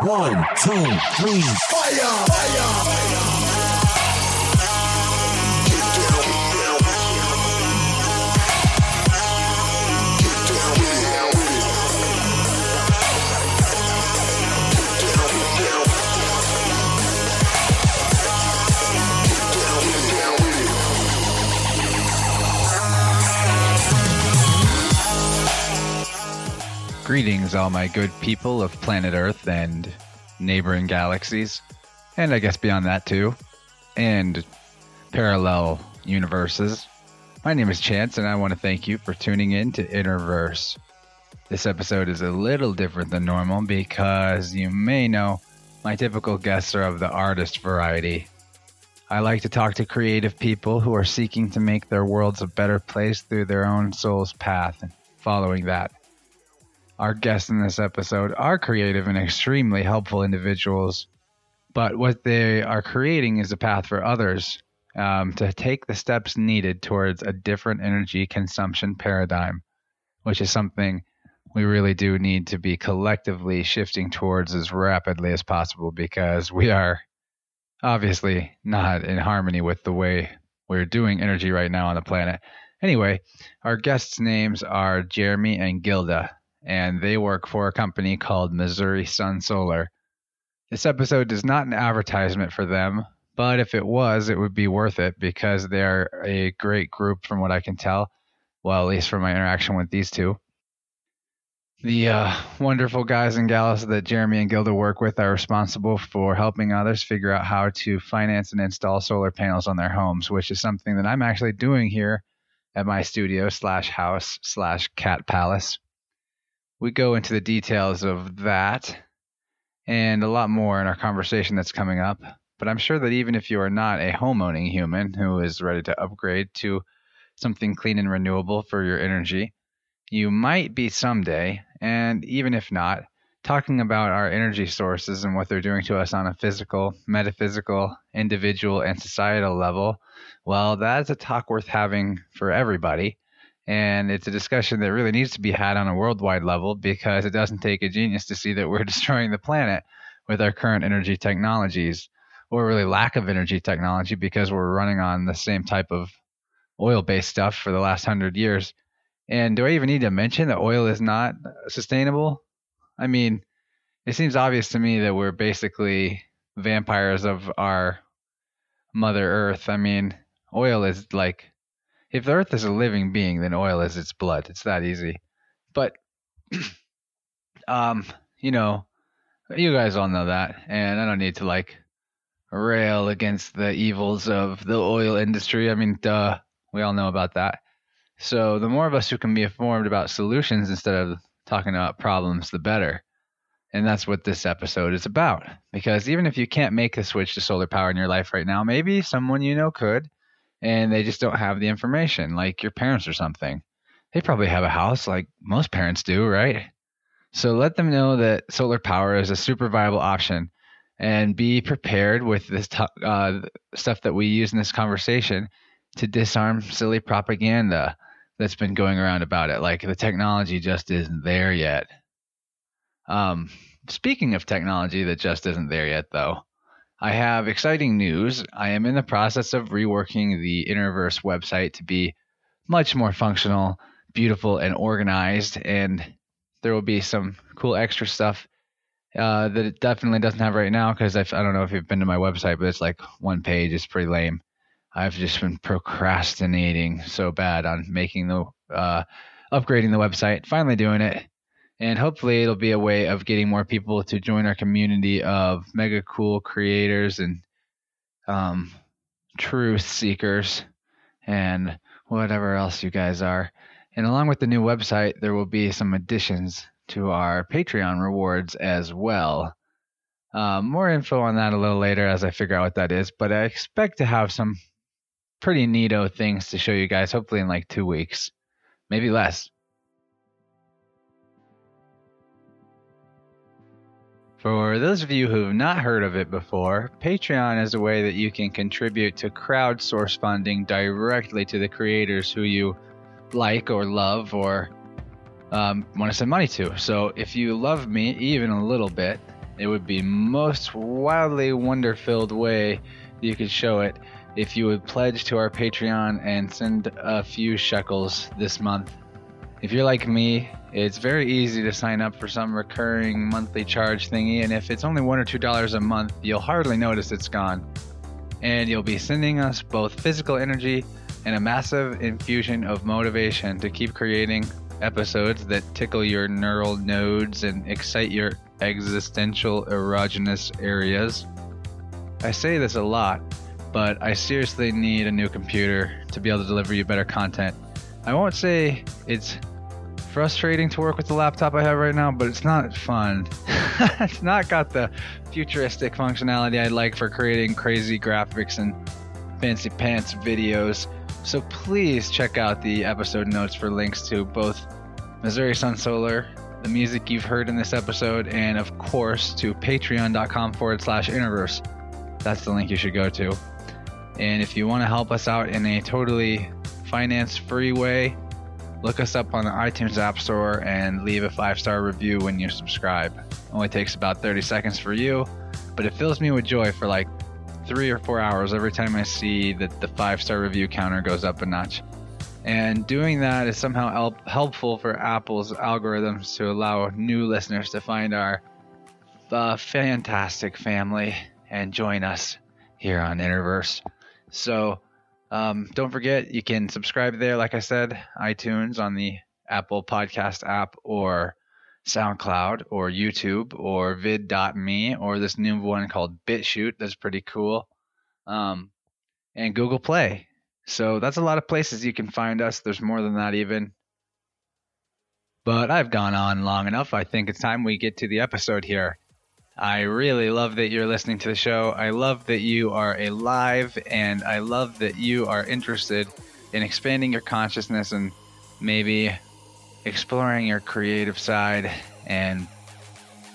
One, two, three, fire! Fire! Greetings, all my good people of planet Earth and neighboring galaxies, and I guess beyond that too, and parallel universes. My name is Chance, and I want to thank you for tuning in to Interverse. This episode is a little different than normal because you may know my typical guests are of the artist variety. I like to talk to creative people who are seeking to make their worlds a better place through their own soul's path and following that. Our guests in this episode are creative and extremely helpful individuals, but what they are creating is a path for others to take the steps needed towards a different energy consumption paradigm, which is something we really do need to be collectively shifting towards as rapidly as possible because we are obviously not in harmony with the way we're doing energy right now on the planet. Anyway, our guests' names are Jeremy and Gilda, and they work for a company called Missouri Sun Solar. This episode is not an advertisement for them, but if it was, it would be worth it because they're a great group from what I can tell. Well, at least from my interaction with these two. The wonderful guys and gals that Jeremy and Gilda work with are responsible for helping others figure out how to finance and install solar panels on their homes, which is something that I'm actually doing here at my studio / house / cat palace. We go into the details of that and a lot more in our conversation that's coming up. But I'm sure that even if you are not a homeowning human who is ready to upgrade to something clean and renewable for your energy, you might be someday, and even if not, talking about our energy sources and what they're doing to us on a physical, metaphysical, individual, and societal level, well, that's a talk worth having for everybody. And it's a discussion that really needs to be had on a worldwide level because it doesn't take a genius to see that we're destroying the planet with our current energy technologies, or really lack of energy technology, because we're running on the same type of oil-based stuff for the last 100 years. And do I even need to mention that oil is not sustainable? I mean, it seems obvious to me that we're basically vampires of our Mother Earth. I mean, oil is like... if the Earth is a living being, then oil is its blood. It's that easy. But, you know, you guys all know that. And I don't need to, rail against the evils of the oil industry. I mean, duh. We all know about that. So the more of us who can be informed about solutions instead of talking about problems, the better. And that's what this episode is about. Because even if you can't make the switch to solar power in your life right now, maybe someone you know could. And they just don't have the information, like your parents or something. They probably have a house like most parents do, right? So let them know that solar power is a super viable option, and be prepared with this stuff that we use in this conversation to disarm silly propaganda that's been going around about it. Like the technology just isn't there yet. Speaking of technology that just isn't there yet, though, I have exciting news. I am in the process of reworking the Interverse website to be much more functional, beautiful, and organized. And there will be some cool extra stuff that it definitely doesn't have right now, because I don't know if you've been to my website, but it's like one page. It's pretty lame. I've just been procrastinating so bad on making upgrading the website. Finally doing it. And hopefully it'll be a way of getting more people to join our community of mega cool creators and truth seekers and whatever else you guys are. And along with the new website, there will be some additions to our Patreon rewards as well. More info on that a little later as I figure out what that is. But I expect to have some pretty neato things to show you guys, hopefully in like 2 weeks, maybe less. For those of you who have not heard of it before, Patreon is a way that you can contribute to crowdsource funding directly to the creators who you like or love or want to send money to. So if you love me even a little bit, It would be most wildly wonder-filled way you could show it if you would pledge to our Patreon and send a few shekels this month. If you're like me, it's very easy to sign up for some recurring monthly charge thingy, and if it's only $1 or $2 a month, you'll hardly notice it's gone. And you'll be sending us both physical energy and a massive infusion of motivation to keep creating episodes that tickle your neural nodes and excite your existential erogenous areas. I say this a lot, but I seriously need a new computer to be able to deliver you better content. I won't say it's frustrating to work with the laptop I have right now, but it's not fun. It's not got the futuristic functionality I'd like for creating crazy graphics and fancy pants videos. So please check out the episode notes for links to both Missouri Sun Solar, the music you've heard in this episode, and of course to patreon.com/Interverse. That's the link you should go to. And if you want to help us out in a totally finance-free way, look us up on the iTunes App Store and leave a 5-star review when you subscribe. Only takes about 30 seconds for you, but it fills me with joy for like 3 or 4 hours every time I see that the 5-star review counter goes up a notch. And doing that is somehow helpful for Apple's algorithms to allow new listeners to find our fantastic family and join us here on Interverse. So don't forget, you can subscribe there, like I said, iTunes on the Apple Podcast app or SoundCloud or YouTube or vid.me or this new one called BitChute. That's pretty cool. And Google Play. So that's a lot of places you can find us. There's more than that even. But I've gone on long enough. I think it's time we get to the episode here. I really love that you're listening to the show. I love that you are alive, and I love that you are interested in expanding your consciousness and maybe exploring your creative side and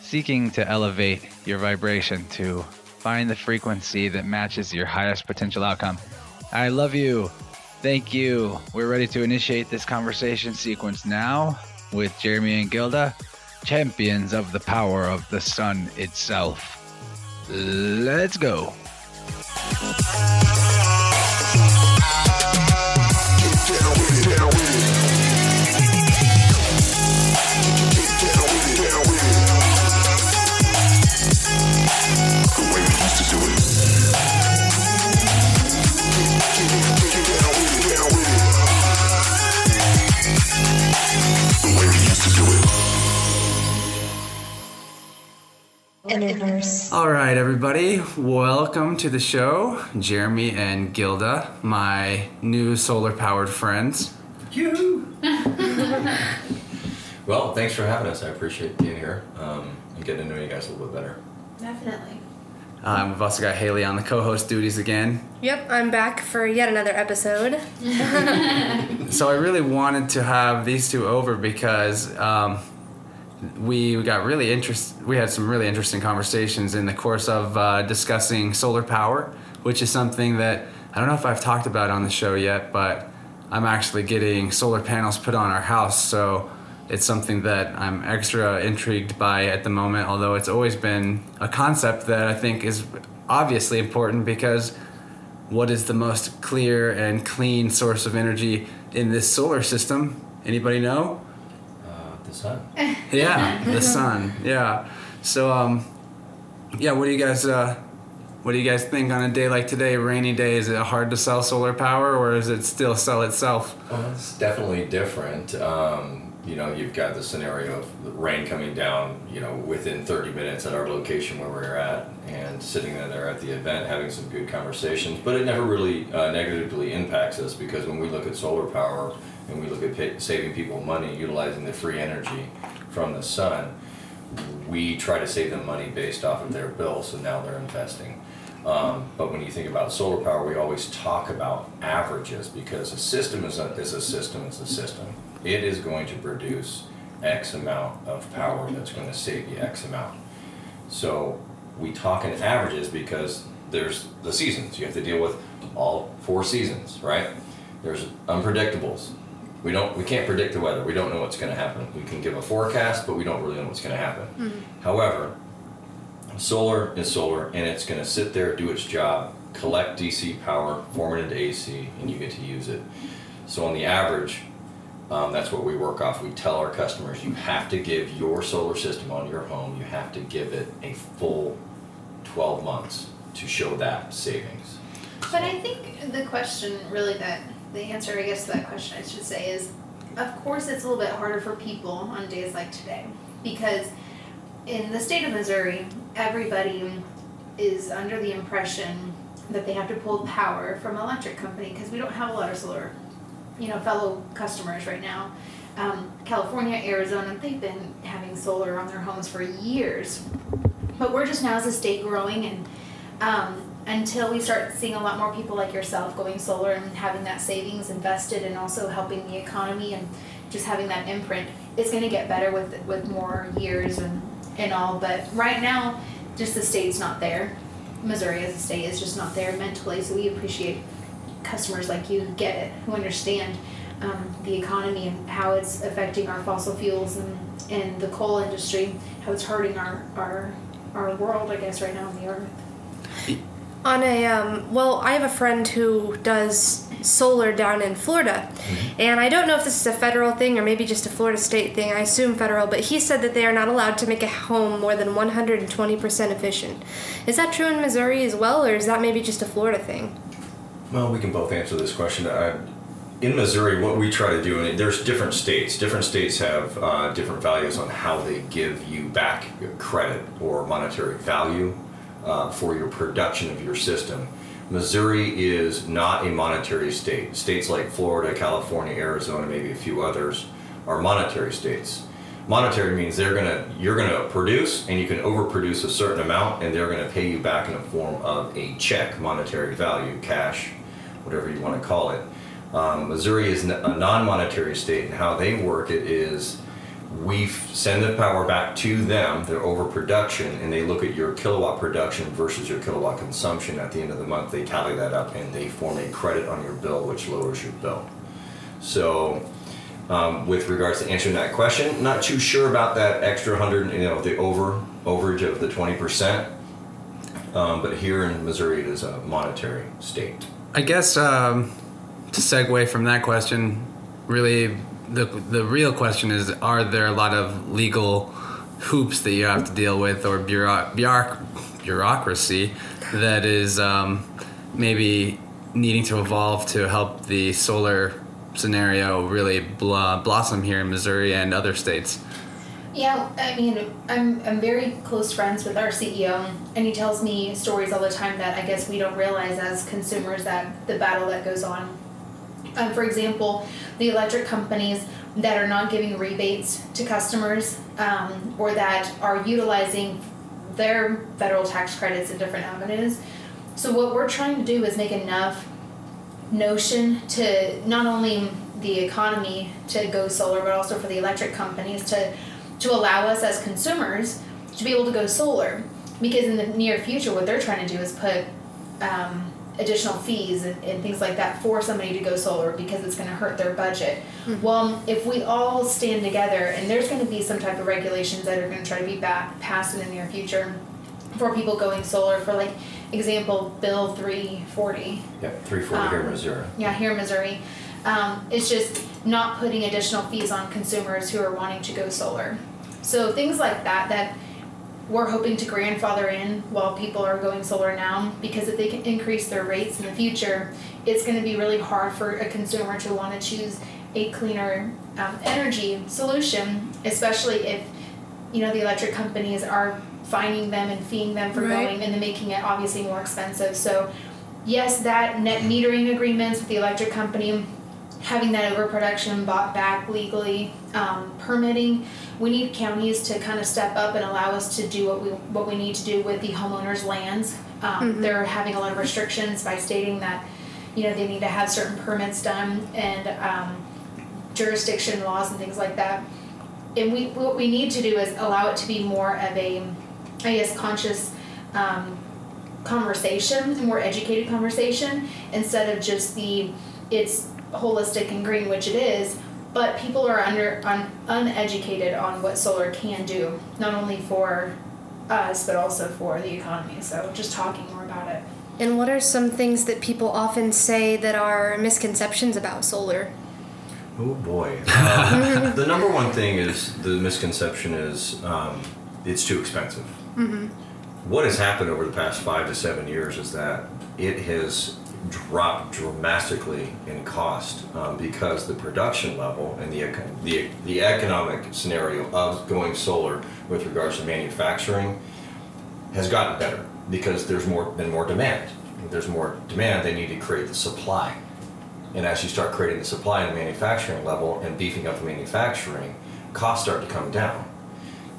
seeking to elevate your vibration to find the frequency that matches your highest potential outcome. I love you. Thank you. We're ready to initiate this conversation sequence now with Jeremy and Gilda, champions of the power of the sun itself. Let's go. All right, everybody, welcome to the show, Jeremy and Gilda, my new solar-powered friends. You. Well, thanks for having us. I appreciate being here and getting to know you guys a little bit better. Definitely. We've also got Haley on the co-host duties again. Yep, I'm back for yet another episode. So I really wanted to have these two over because we had some really interesting conversations in the course of discussing solar power, which is something that I don't know if I've talked about on the show yet, but I'm actually getting solar panels put on our house, so it's something that I'm extra intrigued by at the moment, although it's always been a concept that I think is obviously important because what is the most clear and clean source of energy in this solar system? Anybody know? Sun. Yeah, the sun. Yeah. So, what do you guys think on a day like today, rainy day? Is it hard to sell solar power, or is it still sell itself? Well, it's definitely different. You've got the scenario of the rain coming down, within 30 minutes at our location where we're at, and sitting there at the event having some good conversations. But it never really negatively impacts us, because when we look at solar power and we look at saving people money, utilizing the free energy from the sun, we try to save them money based off of their bill, so now they're investing. But when you think about solar power, we always talk about averages, because a system is a system. It is going to produce X amount of power that's going to save you X amount. So we talk in averages because there's the seasons. You have to deal with all 4 seasons, right? There's unpredictables. We can't predict the weather. We don't know what's going to happen. We can give a forecast, but we don't really know what's going to happen. Mm-hmm. However, Solar is solar, and it's going to sit there, do its job, collect DC power, form it into AC, and you get to use it. So on the average, that's what we work off. We tell our customers, you have to give your solar system on your home, you have to give it a full 12 months to show that savings. But I think the question, really, that the answer, I guess, to that question, I should say, is, of course, it's a little bit harder for people on days like today, because in the state of Missouri, everybody is under the impression that they have to pull power from an electric company because we don't have a lot of solar, fellow customers right now. California, Arizona, they've been having solar on their homes for years, but we're just now as a state growing, and until we start seeing a lot more people like yourself going solar and having that savings invested and also helping the economy and just having that imprint, it's going to get better with more years and all. But right now, just the state's not there. Missouri as a state is just not there mentally, so we appreciate customers like you who get it, who understand the economy and how it's affecting our fossil fuels and the coal industry, how it's hurting our world, I guess, right now on the earth. On a, I have a friend who does solar down in Florida, and I don't know if this is a federal thing or maybe just a Florida state thing. I assume federal, but he said that they are not allowed to make a home more than 120% efficient. Is that true in Missouri as well, or is that maybe just a Florida thing? Well, we can both answer this question. In Missouri, what we try to do, and there's different states. Different states have different values on how they give you back your credit or monetary value for your production of your system. Missouri is not a monetary state. States like Florida, California, Arizona, maybe a few others are monetary states. Monetary means you're gonna produce, and you can overproduce a certain amount, and they're gonna pay you back in the form of a check, monetary value, cash, whatever you want to call it. Missouri is a non-monetary state, and how they work it is, we send the power back to them, their overproduction, and they look at your kilowatt production versus your kilowatt consumption. At the end of the month, they tally that up, and they form a credit on your bill, which lowers your bill. So with regards to answering that question, not too sure about that extra 100, the overage of the 20%. But here in Missouri, it is a monetary state. I guess to segue from that question, really, the real question is, are there a lot of legal hoops that you have to deal with, or bureaucracy that is maybe needing to evolve to help the solar scenario really blossom here in Missouri and other states? Yeah, I mean, I'm very close friends with our CEO, and he tells me stories all the time that I guess we don't realize as consumers, that the battle that goes on. For example, the electric companies that are not giving rebates to customers or that are utilizing their federal tax credits in different avenues. So what we're trying to do is make enough notion to not only the economy to go solar, but also for the electric companies to allow us as consumers to be able to go solar. Because in the near future, what they're trying to do is put additional fees and things like that for somebody to go solar, because it's going to hurt their budget. Mm-hmm. Well, if we all stand together, and there's going to be some type of regulations that are going to try to be passed in the near future for people going solar, for like example, Bill 340. Yeah, 340 here in Missouri. Yeah, here in Missouri. It's just not putting additional fees on consumers who are wanting to go solar. So things like that we're hoping to grandfather in while people are going solar now, because if they can increase their rates in the future, it's going to be really hard for a consumer to want to choose a cleaner energy solution, especially if the electric companies are fining them and feeing them for going, and then making it obviously more expensive. So yes, that net metering agreements with the electric company, having that overproduction bought back legally, permitting. We need counties to kind of step up and allow us to do what we need to do with the homeowners' lands. They're having a lot of restrictions by stating that they need to have certain permits done and jurisdiction laws and things like that. And what we need to do is allow it to be more of a, I guess, conscious conversation, a more educated conversation, instead of just it's holistic and green, which it is, but people are uneducated on what solar can do, not only for us, but also for the economy. So just talking more about it. And what are some things that people often say that are misconceptions about solar? Oh, boy. The number one thing is, the misconception is it's too expensive. Mm-hmm. What has happened over the past 5 to 7 years is that it has dropped dramatically in cost because the production level and the economic scenario of going solar with regards to manufacturing has gotten better because there's more demand. If there's more demand, they need to create the supply. And as you start creating the supply and the manufacturing level and beefing up the manufacturing, costs start to come down.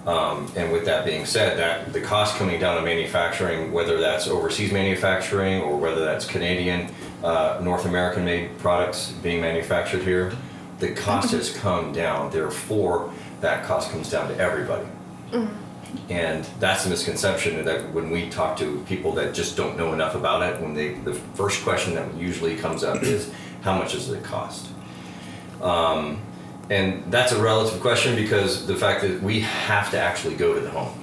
And with that being said, that the cost coming down on manufacturing, whether that's overseas manufacturing or whether that's Canadian, North American-made products being manufactured here, the cost has come down. Therefore, that cost comes down to everybody. Mm-hmm. And that's a misconception that when we talk to people that just don't know enough about it, when the first question that usually comes up is, how much does it cost? And that's a relative question because the fact that we have to actually go to the home.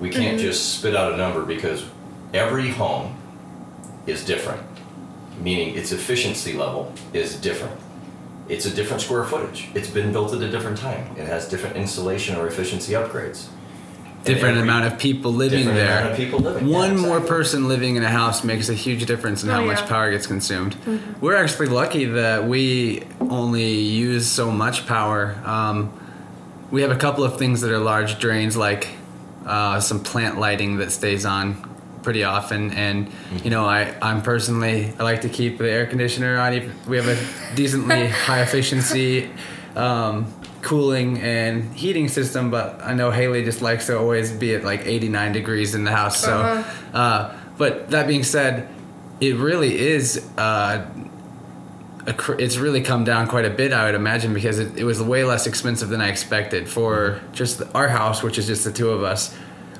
We can't just spit out a number because every home is different, meaning its efficiency level is different. It's a different square footage. It's been built at a different time. It has different insulation or efficiency upgrades. Different amount of people living there. One more person living in a house makes a huge difference in how much power gets consumed. Mm-hmm. We're actually lucky that we only use so much power. We have a couple of things that are large drains, like some plant lighting that stays on pretty often. And, you know, I like to keep the air conditioner on. We have a decently high efficiency cooling and heating system, but I know Haley just likes to always be at like 89 degrees in the house. So, but that being said, it really is, it's really come down quite a bit, I would imagine, because it was way less expensive than I expected for just our house, which is just the two of us.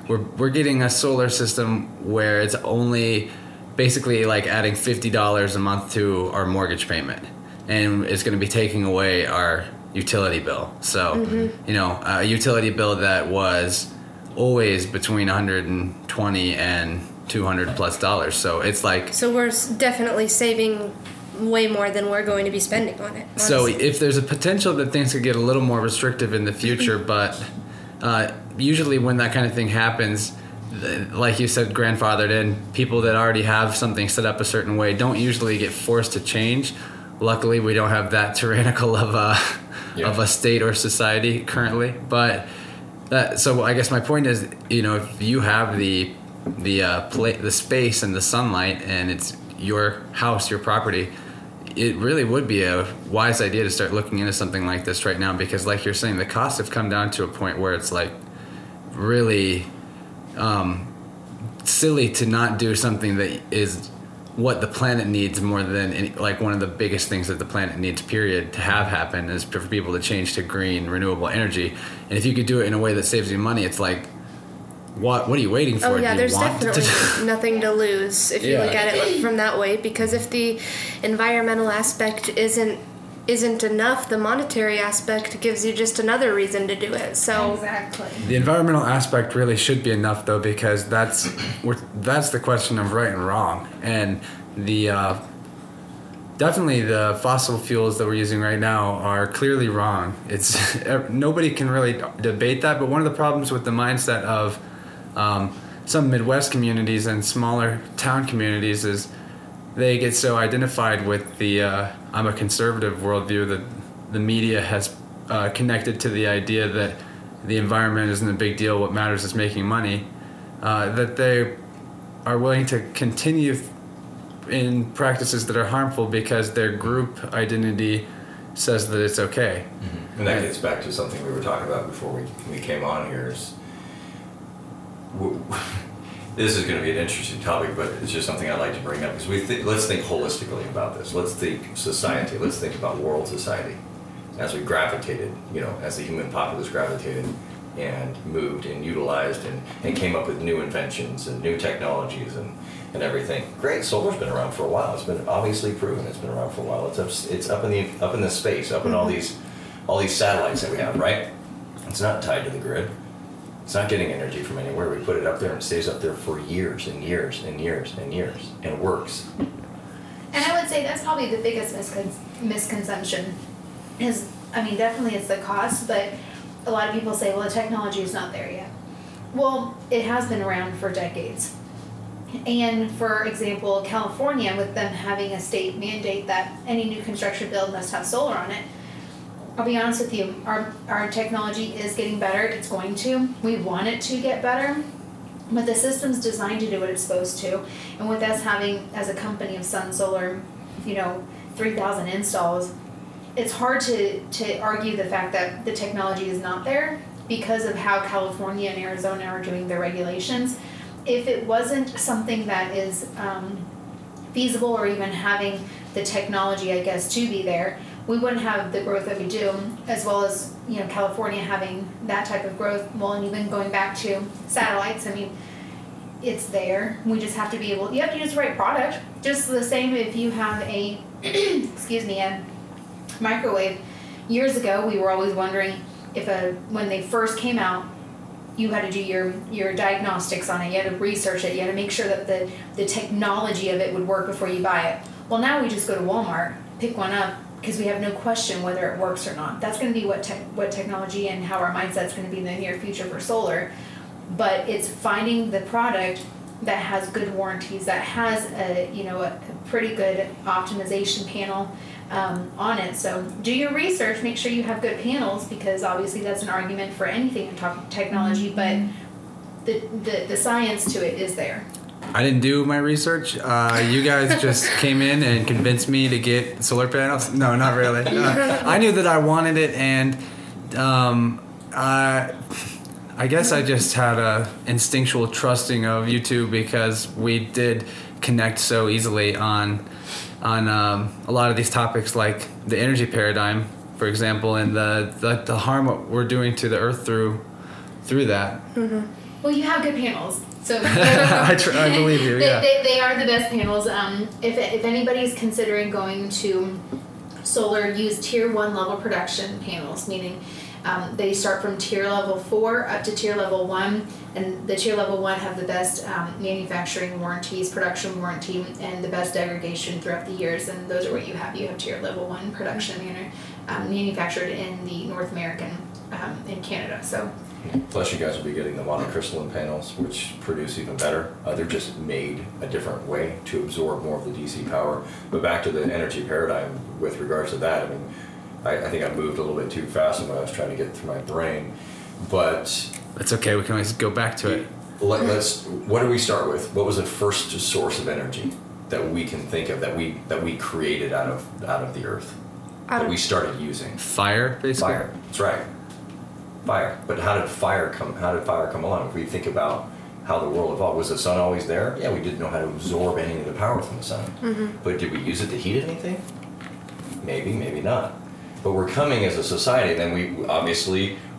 We're getting a solar system where it's only basically like adding $50 a month to our mortgage payment, and it's going to be taking away our utility bill. So, you know, a utility bill that was always between $120 and $200+. So it's like, so we're definitely saving way more than we're going to be spending on it. Honestly. So if there's a potential that things could get a little more restrictive in the future, but usually when that kind of thing happens, like you said, grandfathered in, people that already have something set up a certain way don't usually get forced to change. Luckily, we don't have that tyrannical of a state or society currently. But so I guess my point is, you know, if you have the space and the sunlight, and it's your house, your property, it really would be a wise idea to start looking into something like this right now, because, like you're saying, the costs have come down to a point where it's like really silly to not do something that is what the planet needs more than any, like one of the biggest things that the planet needs, period, to have happen is for people to change to green renewable energy. And if you could do it in a way that saves you money, it's like, what are you waiting for? Oh yeah, there's definitely nothing to lose if you look at it from that way, because if the environmental aspect isn't enough, the monetary aspect gives you just another reason to do it. So exactly. The environmental aspect really should be enough, though, because that's the question of right and wrong. And the definitely the fossil fuels that we're using right now are clearly wrong. It's nobody can really debate that. But one of the problems with the mindset of some Midwest communities and smaller town communities is they get so identified with the I'm a conservative worldview that the media has connected to the idea that the environment isn't a big deal, what matters is making money, that they are willing to continue in practices that are harmful because their group identity says that it's okay. Mm-hmm. And that gets back to something we were talking about before we came on here. This is going to be an interesting topic, but it's just something I like to bring up because let's think holistically about this. Let's think society. Let's think about world society as we gravitated, you know, as the human populace gravitated and moved and utilized and came up with new inventions and new technologies and everything. Great, solar's been around for a while. It's been obviously proven. It's been around for a while. It's up in the space, up in all these satellites that we have. Right? It's not tied to the grid. It's not getting energy from anywhere. We put it up there and it stays up there for years and years and years and years and works. And I would say that's probably the biggest misconception is, I mean, definitely it's the cost, but a lot of people say, well, the technology is not there yet. Well, it has been around for decades. And for example, California, with them having a state mandate that any new construction build must have solar on it, I'll be honest with you, our technology is getting better. It's going to. We want it to get better, but the system's designed to do what it's supposed to. And with us having, as a company of Sun Solar, 3,000 installs, it's hard to argue the fact that the technology is not there because of how California and Arizona are doing their regulations. If it wasn't something that is feasible or even having the technology, I guess, to be there, we wouldn't have the growth that we do, as well as California having that type of growth. Well, and even going back to satellites, I mean, it's there. We just have to be able. You have to use the right product. Just the same, if you have a, a microwave. Years ago, we were always wondering if when they first came out, you had to do your diagnostics on it. You had to research it. You had to make sure that the technology of it would work before you buy it. Well, now we just go to Walmart, pick one up, because we have no question whether it works or not. That's going to be what technology and how our mindset's going to be in the near future for solar. But it's finding the product that has good warranties, that has a pretty good optimization panel on it. So do your research. Make sure you have good panels, because obviously that's an argument for anything in technology. But the science to it is there. I didn't do my research. You guys just came in and convinced me to get solar panels. No, not really. I knew that I wanted it, and I guess I just had a instinctual trusting of you two, because we did connect so easily on a lot of these topics, like the energy paradigm, for example, and the harm we're doing to the earth through that. Mm-hmm. Well, you have good panels. So I believe you. Yeah. They are the best panels. If anybody's considering going to solar, use tier 1 level production panels, meaning they start from tier level 4 up to tier level 1, and the tier level 1 have the best manufacturing warranties, production warranty, and the best degradation throughout the years. And those are what you have. You have tier level 1 production manufactured in the North American in Canada. So. Plus, you guys will be getting the monocrystalline panels, which produce even better. They're just made a different way to absorb more of the DC power. But back to the energy paradigm with regards to that, I mean, I think I moved a little bit too fast in what I was trying to get through my brain. But that's okay. We can always go back to it. Let's. What do we start with? What was the first source of energy that we can think of that we created out of the earth, that we started using? Fire, basically. Fire. That's right. Fire. But how did fire come along? If we think about how the world evolved, was the sun always there? Yeah, we didn't know how to absorb any of the power from the sun. Mm-hmm. But did we use it to heat anything? Maybe, maybe not. But we're coming as a society, and then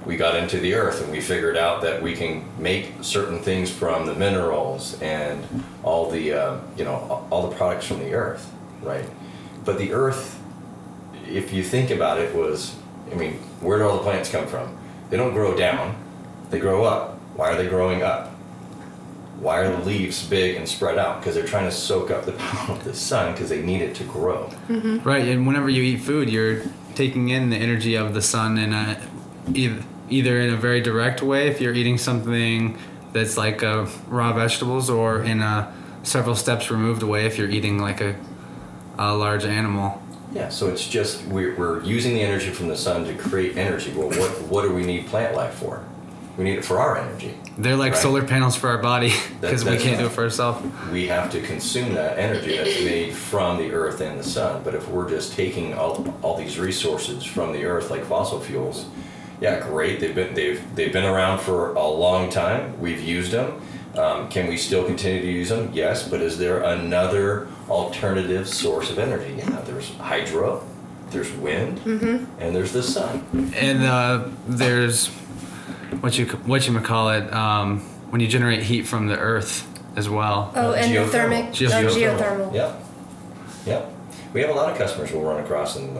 we got into the earth, and we figured out that we can make certain things from the minerals and all the all the products from the earth, right? But the earth, if you think about it, where do all the plants come from? They don't grow down, they grow up. Why are they growing up? Why are the leaves big and spread out? Because they're trying to soak up the power of the sun, because they need it to grow. Mm-hmm. Right, and whenever you eat food, you're taking in the energy of the sun in either in a very direct way, if you're eating something that's like raw vegetables, or in a several steps removed away if you're eating like a large animal. Yeah, so it's just we're using the energy from the sun to create energy. Well, what do we need plant life for? We need it for our energy. They're like solar panels for our body, because we can't do it for ourselves. We have to consume that energy that's made from the earth and the sun. But if we're just taking all these resources from the earth, like fossil fuels, yeah, great. They've been around for a long time. We've used them. Can we still continue to use them? Yes, but is there another alternative source of energy? Yeah, there's hydro, there's wind, mm-hmm. and there's the sun. And there's when you generate heat from the earth as well. Oh, and geothermal. Yep, yep. We have a lot of customers we'll run across, and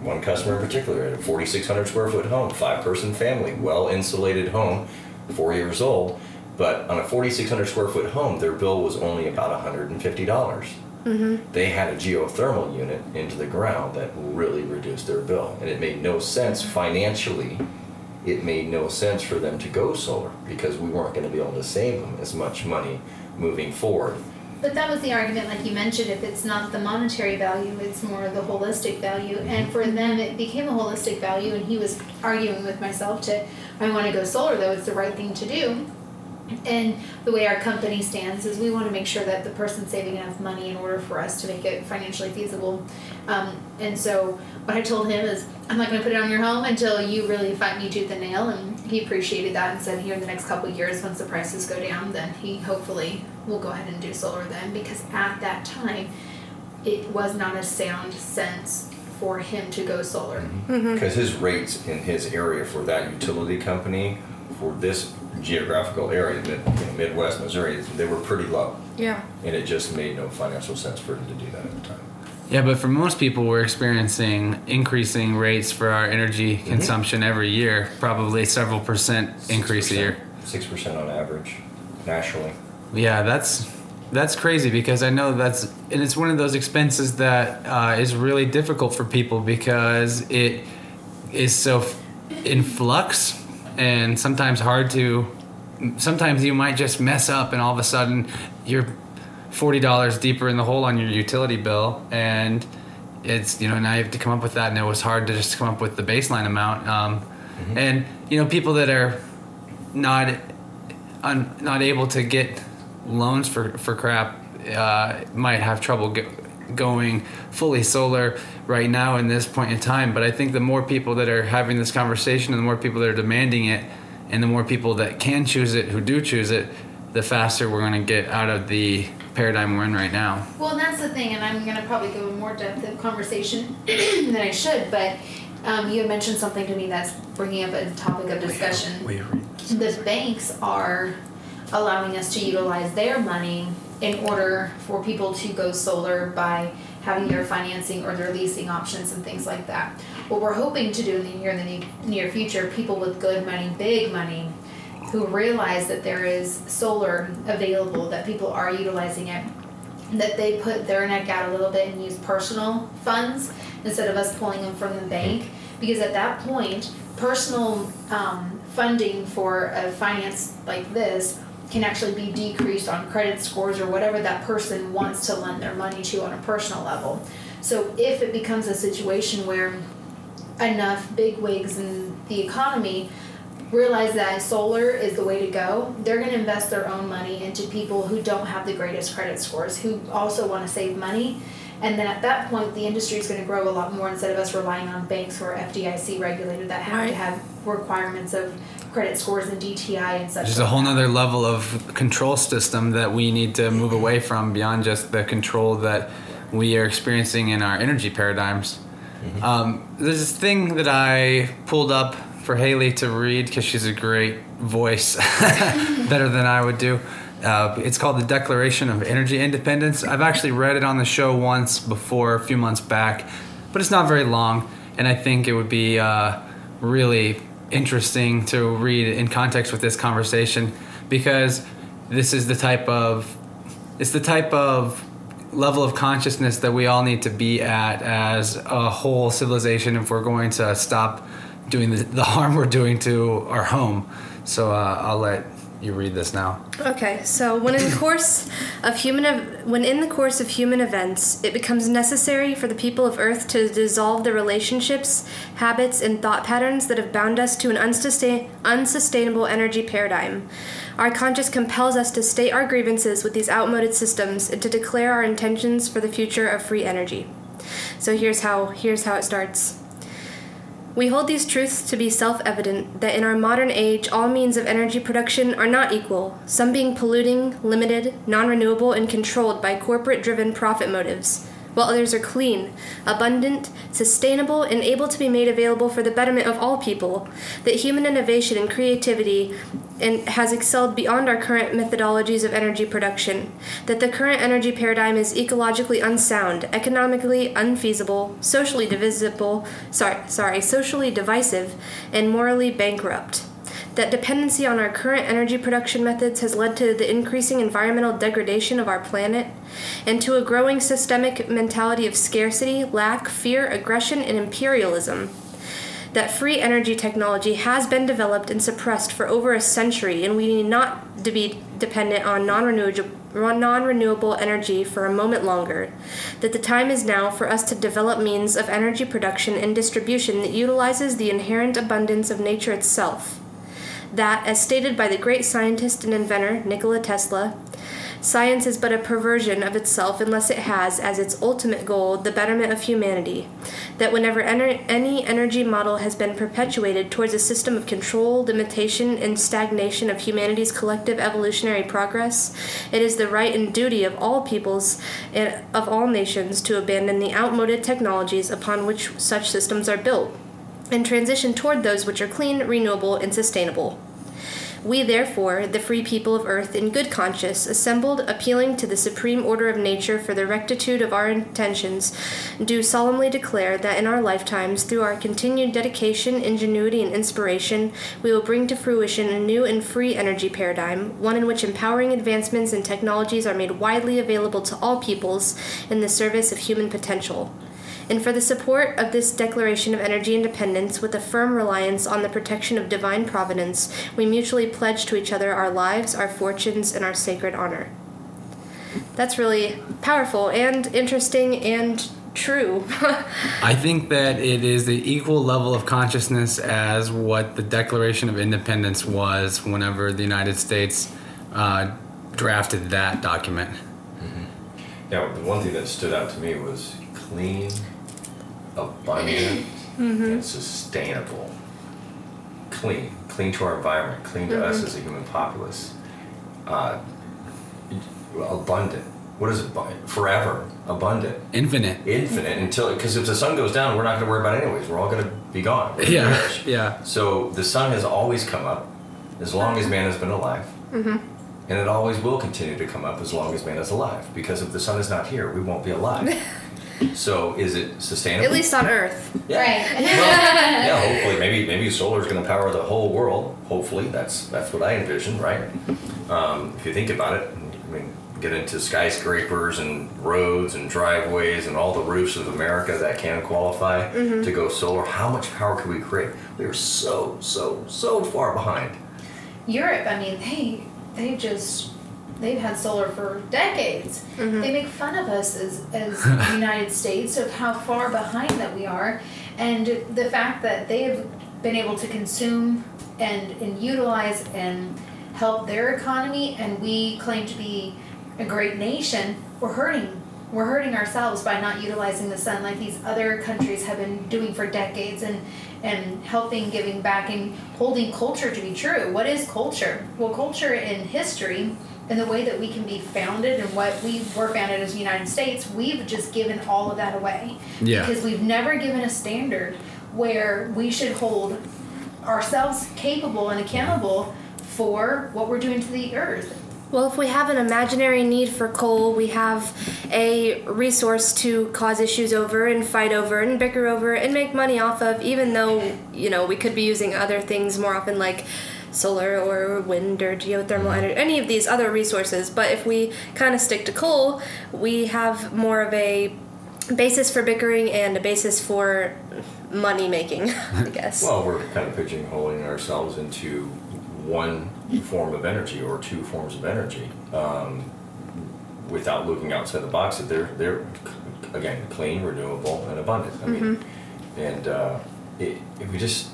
one customer in particular, at a 4,600 square foot home, 5-person family, well insulated home. 4 years old, but on a 4,600 square foot home, their bill was only about $150. Mm-hmm. They had a geothermal unit into the ground that really reduced their bill, and it made no sense financially. It made no sense for them to go solar because we weren't going to be able to save them as much money moving forward. But that was the argument, like you mentioned, if it's not the monetary value, it's more the holistic value. And for them, it became a holistic value, and he was arguing with myself to, I want to go solar, though, it's the right thing to do. And the way our company stands is we want to make sure that the person's saving enough money in order for us to make it financially feasible. And so what I told him is, I'm not going to put it on your home until you really fight me tooth and nail. And he appreciated that and said, here in the next couple of years, once the prices go down, then he hopefully will go ahead and do solar then. Because at that time, it was not a sound sense for him to go solar. Because his rates in his area for that utility company, for this geographical area, Midwest Missouri, they were pretty low. Yeah. And it just made no financial sense for him to do that at the time. Yeah, but for most people, we're experiencing increasing rates for our energy consumption every year, probably several percent increase a year. 6% on average, nationally. Yeah, that's crazy because I know and it's one of those expenses that is really difficult for people because it is so in flux. And sometimes you might just mess up and all of a sudden you're $40 deeper in the hole on your utility bill. And it's, now you have to come up with that. And it was hard to just come up with the baseline amount. And, people that are not able to get loans for crap might have trouble going fully solar right now in this point in time. But I think the more people that are having this conversation and the more people that are demanding it and the more people that can choose it, who do choose it, the faster we're going to get out of the paradigm we're in right now. Well, and that's the thing, and I'm going to probably go in more depth of conversation than I should, but you had mentioned something to me that's bringing up a topic of discussion. The banks are allowing us to utilize their money in order for people to go solar by having their financing or their leasing options and things like that. What we're hoping to do in the near future, people with good money, big money, who realize that there is solar available, that people are utilizing it, that they put their neck out a little bit and use personal funds instead of us pulling them from the bank. Because at that point, personal funding for a finance like this can actually be decreased on credit scores or whatever that person wants to lend their money to on a personal level. So if it becomes a situation where enough bigwigs in the economy realize that solar is the way to go, they're going to invest their own money into people who don't have the greatest credit scores, who also want to save money. And then at that point, the industry is going to grow a lot more instead of us relying on banks who are FDIC regulated that have to have requirements of credit scores and DTI and such. There's a whole other level of control system that we need to move away from beyond just the control that we are experiencing in our energy paradigms. Mm-hmm. There's this thing that I pulled up for Haley to read because she's a great voice, better than I would do. It's called the Declaration of Energy Independence. I've actually read it on the show once before, a few months back, but it's not very long, and I think it would be really interesting to read in context with this conversation because this is the type of level of consciousness that we all need to be at as a whole civilization if we're going to stop doing the harm we're doing to our home. So I'll let you read this now. Okay. So when in the course of human events, it becomes necessary for the people of Earth to dissolve the relationships, habits, and thought patterns that have bound us to an unsustainable energy paradigm. Our conscience compels us to state our grievances with these outmoded systems and to declare our intentions for the future of free energy. So here's how it starts. We hold these truths to be self-evident, that in our modern age, all means of energy production are not equal, some being polluting, limited, non-renewable, and controlled by corporate-driven profit motives, while others are clean, abundant, sustainable, and able to be made available for the betterment of all people, that human innovation and creativity has excelled beyond our current methodologies of energy production, that the current energy paradigm is ecologically unsound, economically unfeasible, socially divisive, and morally bankrupt. that dependency on our current energy production methods has led to the increasing environmental degradation of our planet, and to a growing systemic mentality of scarcity, lack, fear, aggression, and imperialism. That free energy technology has been developed and suppressed for over a century, and we need not to be dependent on non-renewable energy for a moment longer, that the time is now for us to develop means of energy production and distribution that utilizes the inherent abundance of nature itself. That, as stated by the great scientist and inventor Nikola Tesla, science is but a perversion of itself unless it has as its ultimate goal the betterment of humanity. That whenever any energy model has been perpetuated towards a system of control, limitation, and stagnation of humanity's collective evolutionary progress, it is the right and duty of all peoples and of all nations to abandon the outmoded technologies upon which such systems are built, and transition toward those which are clean, renewable, and sustainable. We, therefore, the free people of Earth, in good conscience, assembled, appealing to the supreme order of nature for the rectitude of our intentions, do solemnly declare that in our lifetimes, through our continued dedication, ingenuity, and inspiration, we will bring to fruition a new and free energy paradigm, one in which empowering advancements and technologies are made widely available to all peoples in the service of human potential. And for the support of this Declaration of Energy Independence, with a firm reliance on the protection of divine providence, we mutually pledge to each other our lives, our fortunes, and our sacred honor. That's really powerful and interesting and true. I think that it is the equal level of consciousness as what the Declaration of Independence was whenever the United States drafted that document. Mm-hmm. Yeah, the one thing that stood out to me was clean, abundant, and sustainable. Clean to our environment, clean to us as a human populace. Abundant. What is abundant? Forever. Abundant. Infinite. Until, because if the sun goes down, we're not going to worry about it anyways. We're all going to be gone. Yeah. So the sun has always come up as long as man has been alive. Mm-hmm. And it always will continue to come up as long as man is alive. Because if the sun is not here, we won't be alive. So is it sustainable? At least on Earth. Yeah. Right. Well, yeah, hopefully. Maybe solar is going to power the whole world. Hopefully. That's what I envision, right? If you think about it, I mean, get into skyscrapers and roads and driveways and all the roofs of America that can qualify to go solar. How much power can we create? We are so far behind. Europe, I mean, they've had solar for decades. Mm-hmm. They make fun of us as the United States of how far behind that we are, and the fact that they have been able to consume and utilize and help their economy, and we claim to be a great nation. We're hurting ourselves by not utilizing the sun like these other countries have been doing for decades, and helping, giving back, and holding culture to be true. What is culture? Well, culture in history and the way that we can be founded and what we were founded as the United States, we've just given all of that away. Yeah. Because we've never given a standard where we should hold ourselves capable and accountable for what we're doing to the earth. Well, if we have an imaginary need for coal, we have a resource to cause issues over and fight over and bicker over and make money off of, even though, you know, we could be using other things more often, like solar or wind or geothermal energy, any of these other resources. But if we kind of stick to coal, we have more of a basis for bickering and a basis for money making, I guess. Well, we're kind of pigeonholing ourselves into one form of energy or two forms of energy without looking outside the box that they're again, clean, renewable, and abundant. I mean, and we just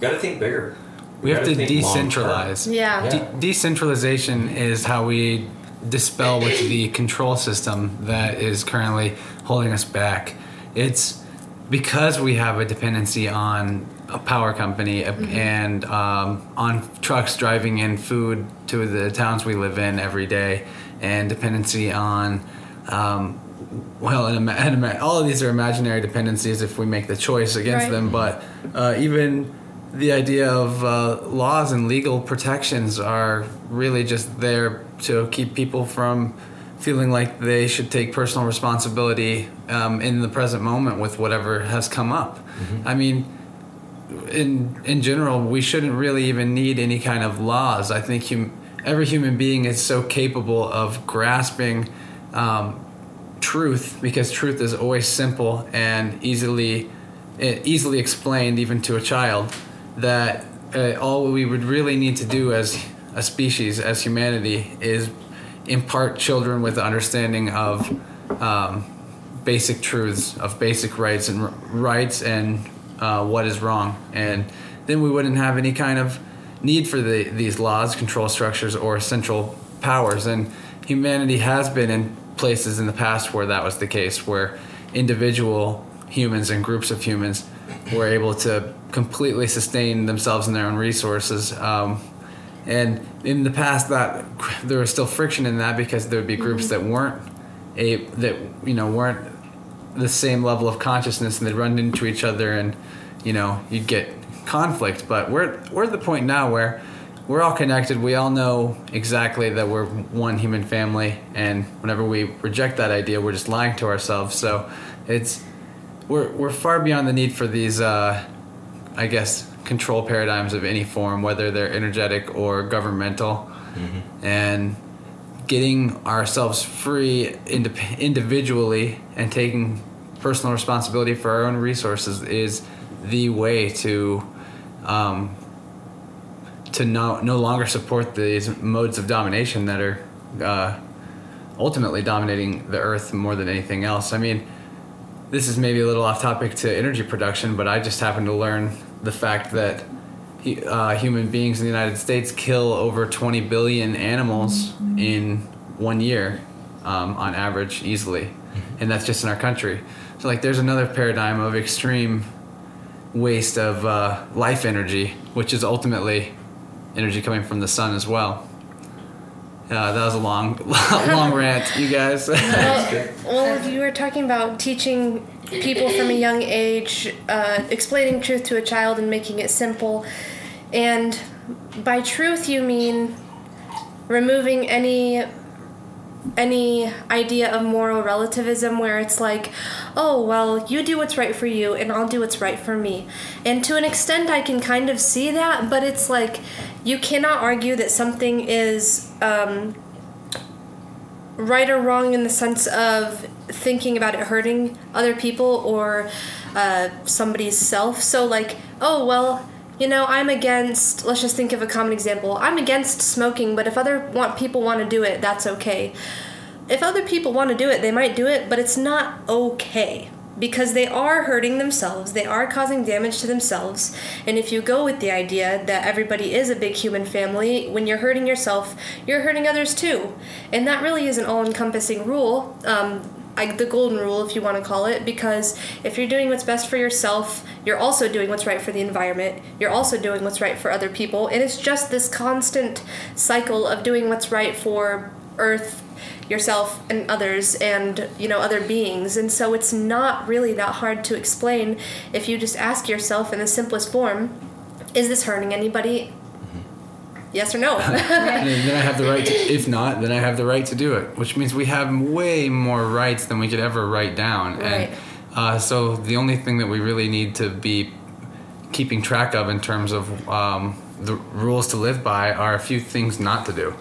got to think bigger. We have to decentralize. Yeah. Decentralization is how we dispel with the control system that is currently holding us back. It's because we have a dependency on a power company and on trucks driving in food to the towns we live in every day, and dependency on, all of these are imaginary dependencies if we make the choice against them, but even the idea of laws and legal protections are really just there to keep people from feeling like they should take personal responsibility in the present moment with whatever has come up. Mm-hmm. I mean, in general, we shouldn't really even need any kind of laws. I think every human being is so capable of grasping truth, because truth is always simple and easily explained, even to a child, that all we would really need to do as a species, as humanity, is impart children with the understanding of basic truths, of basic rights and what is wrong. And then we wouldn't have any kind of need for these laws, control structures, or central powers. And humanity has been in places in the past where that was the case, where individual humans and groups of humans were able to completely sustain themselves and their own resources. And in the past, that there was still friction in that, because there would be groups that weren't the same level of consciousness, and they'd run into each other, and you'd get conflict. But we're at the point now where we're all connected. We all know exactly that we're one human family, and whenever we reject that idea, we're just lying to ourselves. So we're far beyond the need for these control paradigms of any form, whether they're energetic or governmental. Mm-hmm. And getting ourselves free individually and taking personal responsibility for our own resources is the way to no longer support these modes of domination that are ultimately dominating the earth more than anything else. I mean, this is maybe a little off topic to energy production, but I just happened to learn the fact that human beings in the United States kill over 20 billion animals in 1 year on average, easily. And that's just in our country. So there's another paradigm of extreme waste of life energy, which is ultimately energy coming from the sun as well. That was a long rant, you guys. Well, you were talking about teaching people from a young age, explaining truth to a child and making it simple. And by truth, you mean removing any idea of moral relativism, where it's you do what's right for you and I'll do what's right for me. And to an extent, I can kind of see that, but it's you cannot argue that something is right or wrong in the sense of thinking about it hurting other people or somebody's self. So I'm against, let's just think of a common example. I'm against smoking, but if people want to do it, that's okay. If other people want to do it, they might do it, but it's not okay, because they are hurting themselves. They are causing damage to themselves. And if you go with the idea that everybody is a big human family, when you're hurting yourself, you're hurting others too. And that really is an all-encompassing rule, the golden rule, if you want to call it, because if you're doing what's best for yourself, you're also doing what's right for the environment, you're also doing what's right for other people, and it's just this constant cycle of doing what's right for Earth, yourself, and others, and, other beings. And so it's not really that hard to explain if you just ask yourself in the simplest form, is this hurting anybody? Yes or no. And then I have the right to, if not, then I have the right to do it, which means we have way more rights than we could ever write down. Right. And so the only thing that we really need to be keeping track of in terms of the rules to live by are a few things not to do.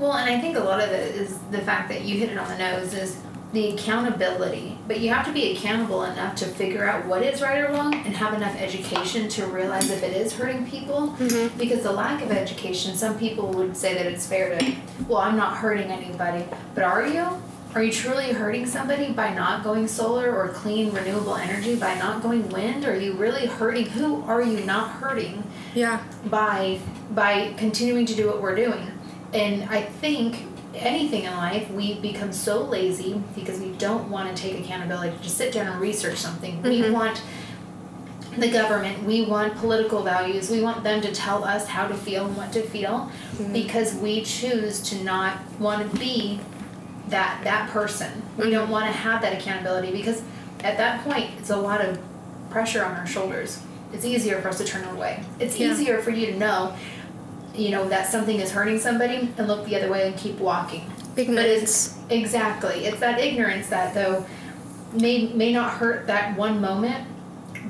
Well, and I think a lot of it is the fact that you hit it on the nose is the accountability. But you have to be accountable enough to figure out what is right or wrong, and have enough education to realize if it is hurting people. Mm-hmm. Because the lack of education, some people would say that it's fair to, I'm not hurting anybody. But are you? Are you truly hurting somebody by not going solar or clean renewable energy, by not going wind? Are you really hurting? Who are you not hurting? Yeah. By continuing to do what we're doing? And I think anything in life, we become so lazy because we don't want to take accountability to sit down and research something. Mm-hmm. We want the government, we want political values, we want them to tell us how to feel and what to feel. Mm-hmm. Because we choose to not want to be that person. Mm-hmm. We don't want to have that accountability, because at that point it's a lot of pressure on our shoulders. It's easier for us to turn away. It's easier for you to know that something is hurting somebody and look the other way and keep walking. Ignorance. But it's that ignorance that though may not hurt that one moment,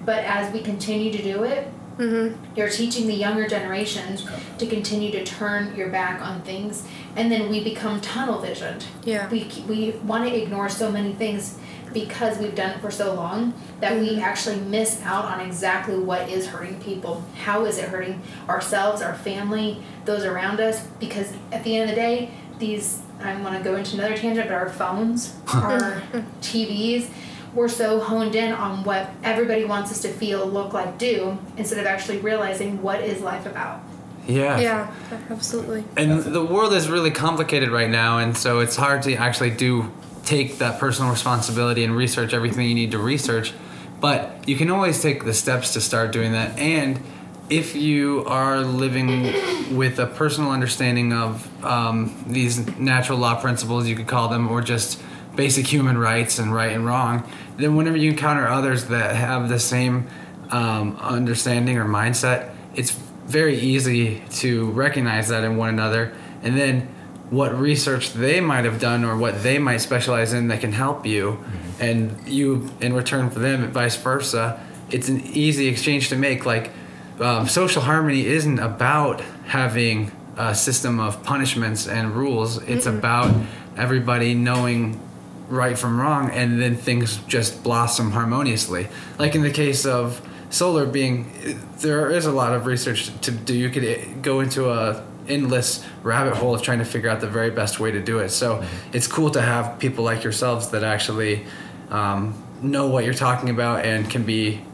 but as we continue to do it, Mm-hmm. You're teaching the younger generations to continue to turn your back on things, and then we become tunnel visioned. Yeah. We want to ignore so many things because we've done it for so long that we actually miss out on exactly what is hurting people. How is it hurting ourselves, our family, those around us? Because at the end of the day, these, I'm going to go into another tangent, but our phones, our TVs, we're so honed in on what everybody wants us to feel, look like, do, instead of actually realizing what is life about. Yeah. Yeah, absolutely. And the world is really complicated right now, and so it's hard to actually take that personal responsibility and research everything you need to research, but you can always take the steps to start doing that. And if you are living with a personal understanding of these natural law principles, you could call them, or just basic human rights and right and wrong, then whenever you encounter others that have the same understanding or mindset, it's very easy to recognize that in one another, and then what research they might have done or what they might specialize in that can help you, and you in return for them, and vice versa. It's an easy exchange to make. Like social harmony isn't about having a system of punishments and rules. It's about everybody knowing right from wrong, and then things just blossom harmoniously. Like in the case of solar being, there is a lot of research to do. You could go into a endless rabbit hole of trying to figure out the very best way to do it. So it's cool to have people like yourselves that actually know what you're talking about and can be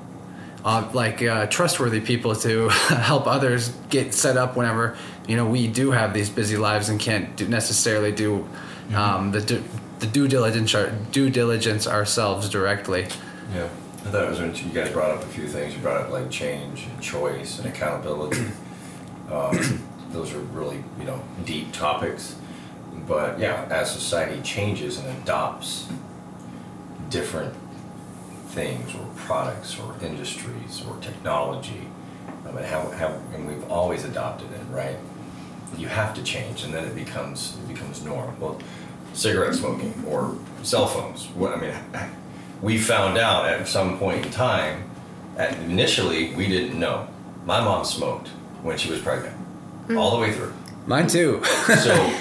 trustworthy people to help others get set up whenever, you know, we do have these busy lives and can't necessarily do the due diligence ourselves directly. Yeah, I thought it was interesting. You guys brought up a few things. You brought up like change and choice and accountability. Those are really, you know, deep topics. But yeah, as society changes and adopts different things or products or industries or technology, and we've always adopted it, right? You have to change, and then it becomes norm. Well, cigarette smoking or cell phones. We found out at some point in time. Initially, we didn't know. My mom smoked when she was pregnant. All the way through. Mine too. So,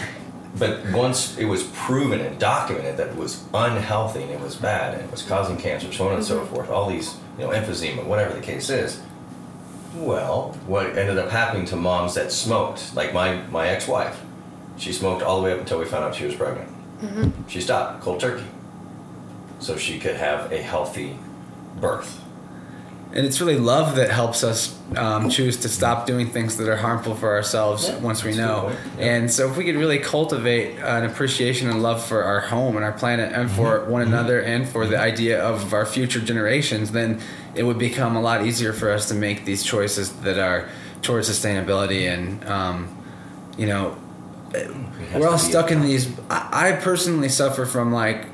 but once it was proven and documented that it was unhealthy and it was bad and it was causing cancer, so on and so forth, all these, you know, emphysema, whatever the case is, well, what ended up happening to moms that smoked, like my ex-wife, she smoked all the way up until we found out she was pregnant. Mm-hmm. She stopped cold turkey so she could have a healthy birth. And it's really love that helps us choose to stop doing things that are harmful for ourselves once we know. Yeah. And so if we could really cultivate an appreciation and love for our home and our planet and for one another and for the idea of our future generations, then it would become a lot easier for us to make these choices that are towards sustainability. And, you know, we're all stuck in these. I personally suffer from, like,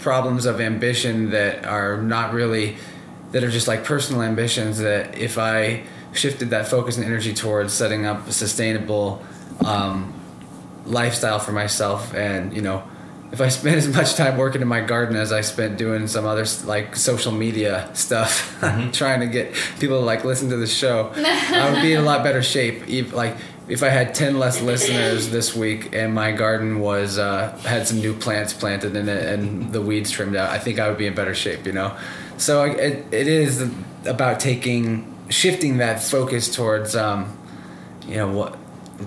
problems of ambition that are not really – that are just like personal ambitions that if I shifted that focus and energy towards setting up a sustainable lifestyle for myself, and, you know, if I spent as much time working in my garden as I spent doing some other like social media stuff, trying to get people to like listen to the show, I would be in a lot better shape. Like if I had 10 less listeners this week and my garden was had some new plants planted in it and the weeds trimmed out, I think I would be in better shape, you know. So it is about shifting that focus towards, you know, what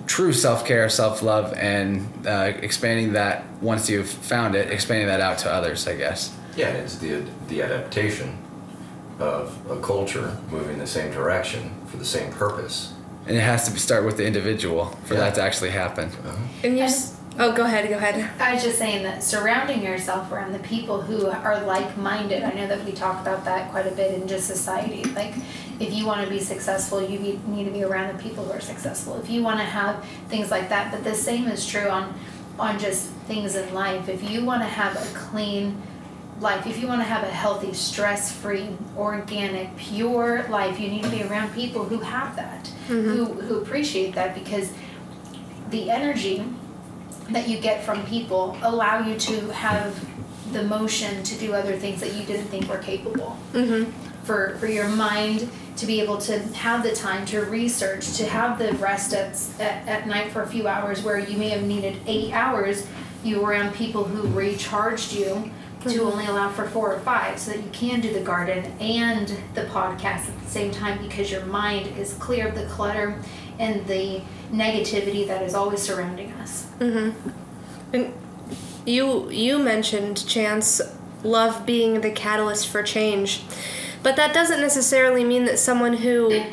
true self-care, self-love, and expanding that once you've found it, expanding that out to others, I guess. Yeah, and it's the adaptation of a culture moving the same direction for the same purpose. And it has to start with the individual for that to actually happen. And yes. Oh, go ahead. I was just saying that surrounding yourself around the people who are like-minded. I know that we talk about that quite a bit in just society. Like, if you want to be successful, you need to be around the people who are successful. If you want to have things like that, but the same is true on just things in life. If you want to have a clean life, if you want to have a healthy, stress-free, organic, pure life, you need to be around people who have that, who appreciate that, because the energy that you get from people allow you to have the motion to do other things that you didn't think were capable. Mm-hmm. for your mind to be able to have the time to research, to have the rest at night for a few hours where you may have needed 8 hours, you were around people who recharged you to only allow for 4 or 5 so that you can do the garden and the podcast at the same time, because your mind is clear of the clutter and the negativity that is always surrounding us. Mm-hmm. And you mentioned, Chance, love being the catalyst for change. But that doesn't necessarily mean that someone who...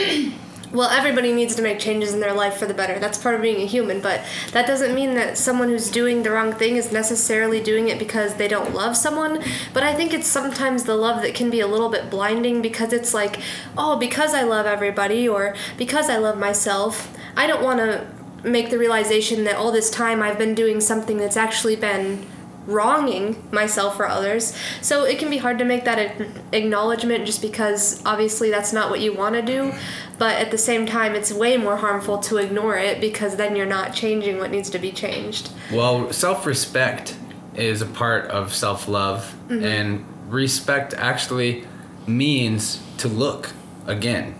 Well, everybody needs to make changes in their life for the better. That's part of being a human, but that doesn't mean that someone who's doing the wrong thing is necessarily doing it because they don't love someone. But I think it's sometimes the love that can be a little bit blinding, because it's like, oh, because I love everybody or because I love myself, I don't want to make the realization that all this time I've been doing something that's actually been wronging myself or others. So it can be hard to make that acknowledgement, just because obviously that's not what you want to do, but at the same time it's way more harmful to ignore it, because then you're not changing what needs to be changed. Well, self-respect is a part of self-love, mm-hmm. and respect actually means to look again.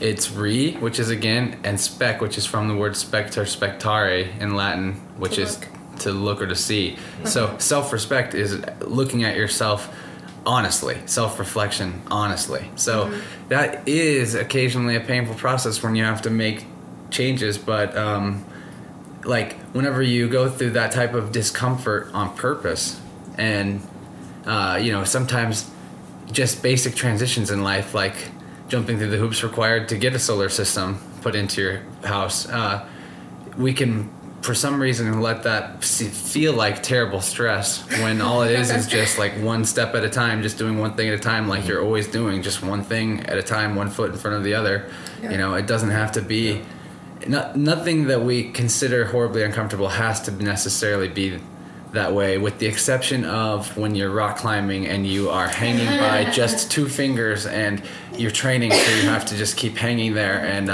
It's re, which is again, and spec, which is from the word spector, spectare in Latin, which is to look or to see. So self-respect is looking at yourself honestly, self-reflection honestly. So mm-hmm. that is occasionally a painful process when you have to make changes, but like whenever you go through that type of discomfort on purpose, and you know, sometimes just basic transitions in life, like jumping through the hoops required to get a solar system put into your house, we can for some reason let that feel like terrible stress, when all it is just like one step at a time, just doing one thing at a time, like you're always doing just one thing at a time, one foot in front of the other. Yeah. You know, it doesn't have to be... Nothing that we consider horribly uncomfortable has to necessarily be that way, with the exception of when you're rock climbing and you are hanging by just 2 fingers and you're training, so you have to just keep hanging there, and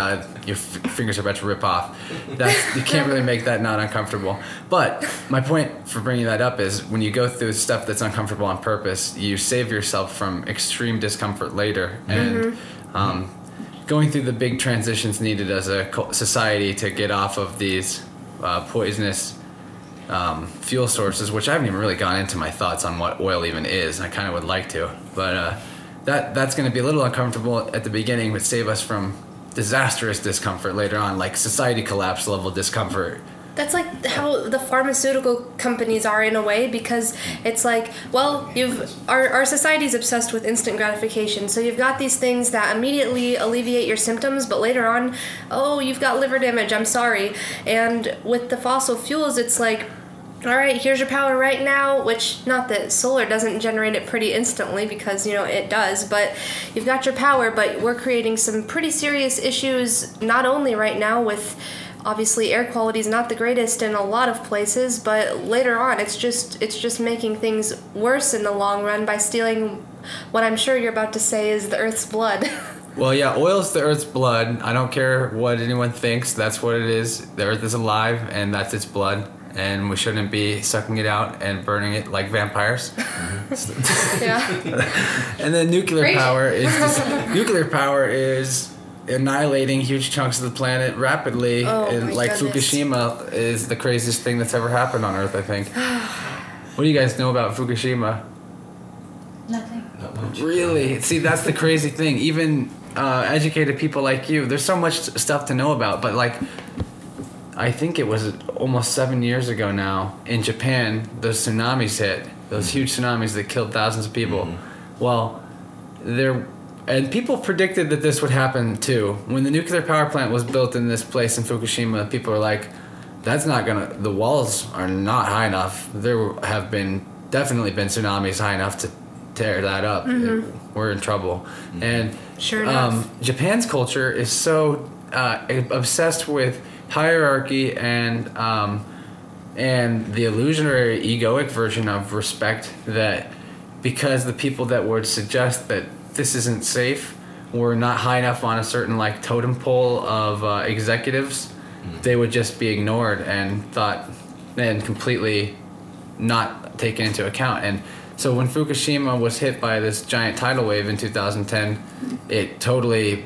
your fingers are about to rip off. You can't really make that not uncomfortable. But my point for bringing that up is, when you go through stuff that's uncomfortable on purpose, you save yourself from extreme discomfort later. And mm-hmm. Going through the big transitions needed as a society to get off of these poisonous fuel sources, which I haven't even really gone into my thoughts on what oil even is, and I kind of would like to, but that's going to be a little uncomfortable at the beginning, but save us from disastrous discomfort later on, like society collapse level discomfort. That's like how the pharmaceutical companies are in a way, because it's like, well, our society's obsessed with instant gratification. So you've got these things that immediately alleviate your symptoms, but later on, oh, you've got liver damage, I'm sorry. And with the fossil fuels, it's like, all right, here's your power right now, which, not that solar doesn't generate it pretty instantly, because, you know, it does, but you've got your power, but we're creating some pretty serious issues, not only right now with, obviously, air quality is not the greatest in a lot of places, but later on, it's just making things worse in the long run by stealing what I'm sure you're about to say is the Earth's blood. Well, yeah, oil's the Earth's blood. I don't care what anyone thinks. That's what it is. The Earth is alive, and that's its blood. And we shouldn't be sucking it out and burning it like vampires. Mm-hmm. Yeah. And then nuclear power is annihilating huge chunks of the planet rapidly, and like goodness. Fukushima is the craziest thing that's ever happened on Earth, I think. What do you guys know about Fukushima? Nothing. Not much. Really? See, that's the crazy thing. Even educated people like you, there's so much stuff to know about, but like, I think it was almost 7 years ago now, in Japan, those tsunamis hit, those huge tsunamis that killed thousands of people. Mm-hmm. Well, and people predicted that this would happen, too. When the nuclear power plant was built in this place in Fukushima, people were like, the walls are not high enough. There have definitely been tsunamis high enough to tear that up. Mm-hmm. We're in trouble. Mm-hmm. And sure enough. Japan's culture is so obsessed with hierarchy and the illusionary, egoic version of respect, that because the people that would suggest that this isn't safe, we're not high enough on a certain like totem pole of executives, they would just be ignored and completely not taken into account. And so when Fukushima was hit by this giant tidal wave in 2010, it totally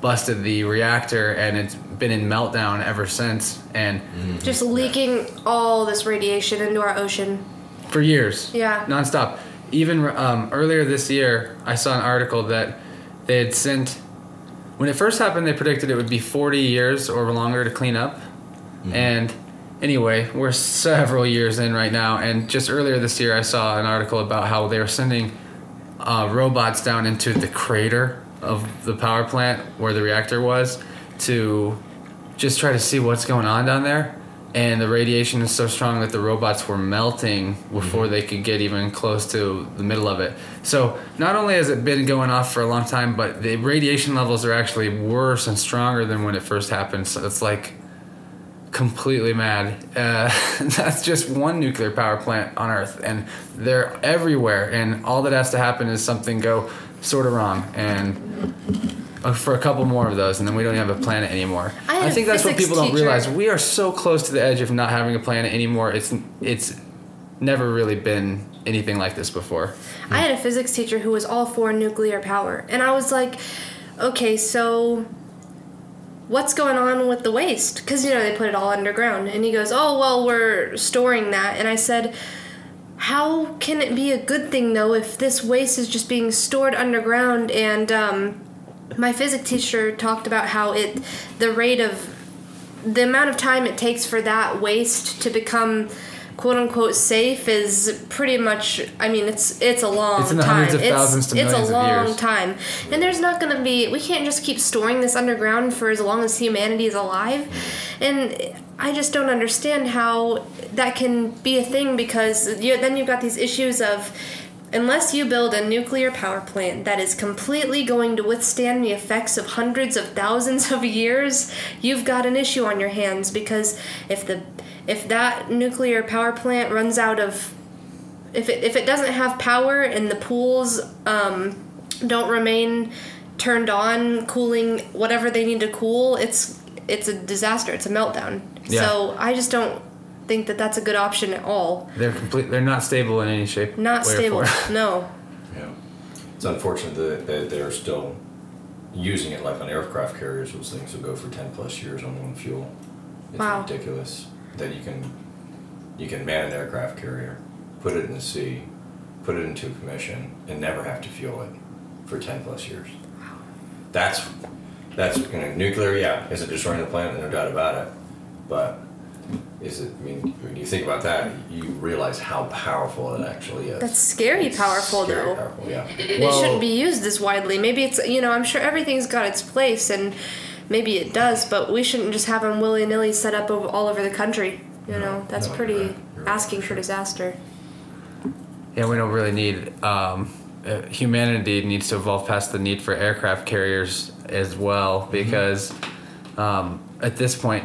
busted the reactor, and it's been in meltdown ever since. And just leaking all this radiation into our ocean. For years. Yeah. Nonstop. Even earlier this year, I saw an article that they had sent... When it first happened, they predicted it would be 40 years or longer to clean up. Mm-hmm. And anyway, we're several years in right now. And just earlier this year, I saw an article about how they were sending robots down into the crater of the power plant where the reactor was to just try to see what's going on down there. And the radiation is so strong that the robots were melting before they could get even close to the middle of it. So not only has it been going off for a long time, but the radiation levels are actually worse and stronger than when it first happened. So it's like completely mad. That's just one nuclear power plant on Earth, and they're everywhere. And all that has to happen is something go sort of wrong, and... for a couple more of those, and then we don't have a planet anymore. I think that's what people don't realize. We are so close to the edge of not having a planet anymore. It's never really been anything like this before. I had a physics teacher who was all for nuclear power, and I was like, okay, so what's going on with the waste? Because, you know, they put it all underground. And he goes, oh, well, we're storing that. And I said, how can it be a good thing, though, if this waste is just being stored underground? And my physics teacher talked about how the amount of time it takes for that waste to become quote-unquote safe is pretty much, I mean, it's a long time. It's in the hundreds of thousands to millions of years. It's a long time. And there's not going to be, we can't just keep storing this underground for as long as humanity is alive. And I just don't understand how that can be a thing, because then you've got these issues of, unless you build a nuclear power plant that is completely going to withstand the effects of hundreds of thousands of years, you've got an issue on your hands, because if that nuclear power plant runs out of... If it doesn't have power and the pools don't remain turned on, cooling whatever they need to cool, it's a disaster. It's a meltdown. Yeah. So I just don't think that that's a good option at all. They're not stable in any shape. Not stable, no. Yeah, it's unfortunate that they're still using it like on aircraft carriers. Those things will go for 10 plus years on one fuel. It's ridiculous that you can man an aircraft carrier, put it in the sea, put it into a commission, and never have to fuel it for 10 plus years. Wow. That's nuclear. Yeah, is it destroying the planet? No doubt about it, but. When you think about that, you realize how powerful it actually is. That's scary, though. Powerful, yeah. It shouldn't be used this widely. Maybe it's, I'm sure everything's got its place, and maybe it does, but we shouldn't just have them willy-nilly set up all over the country. That's pretty asking for disaster. Yeah, we don't really need... humanity needs to evolve past the need for aircraft carriers as well, because at this point...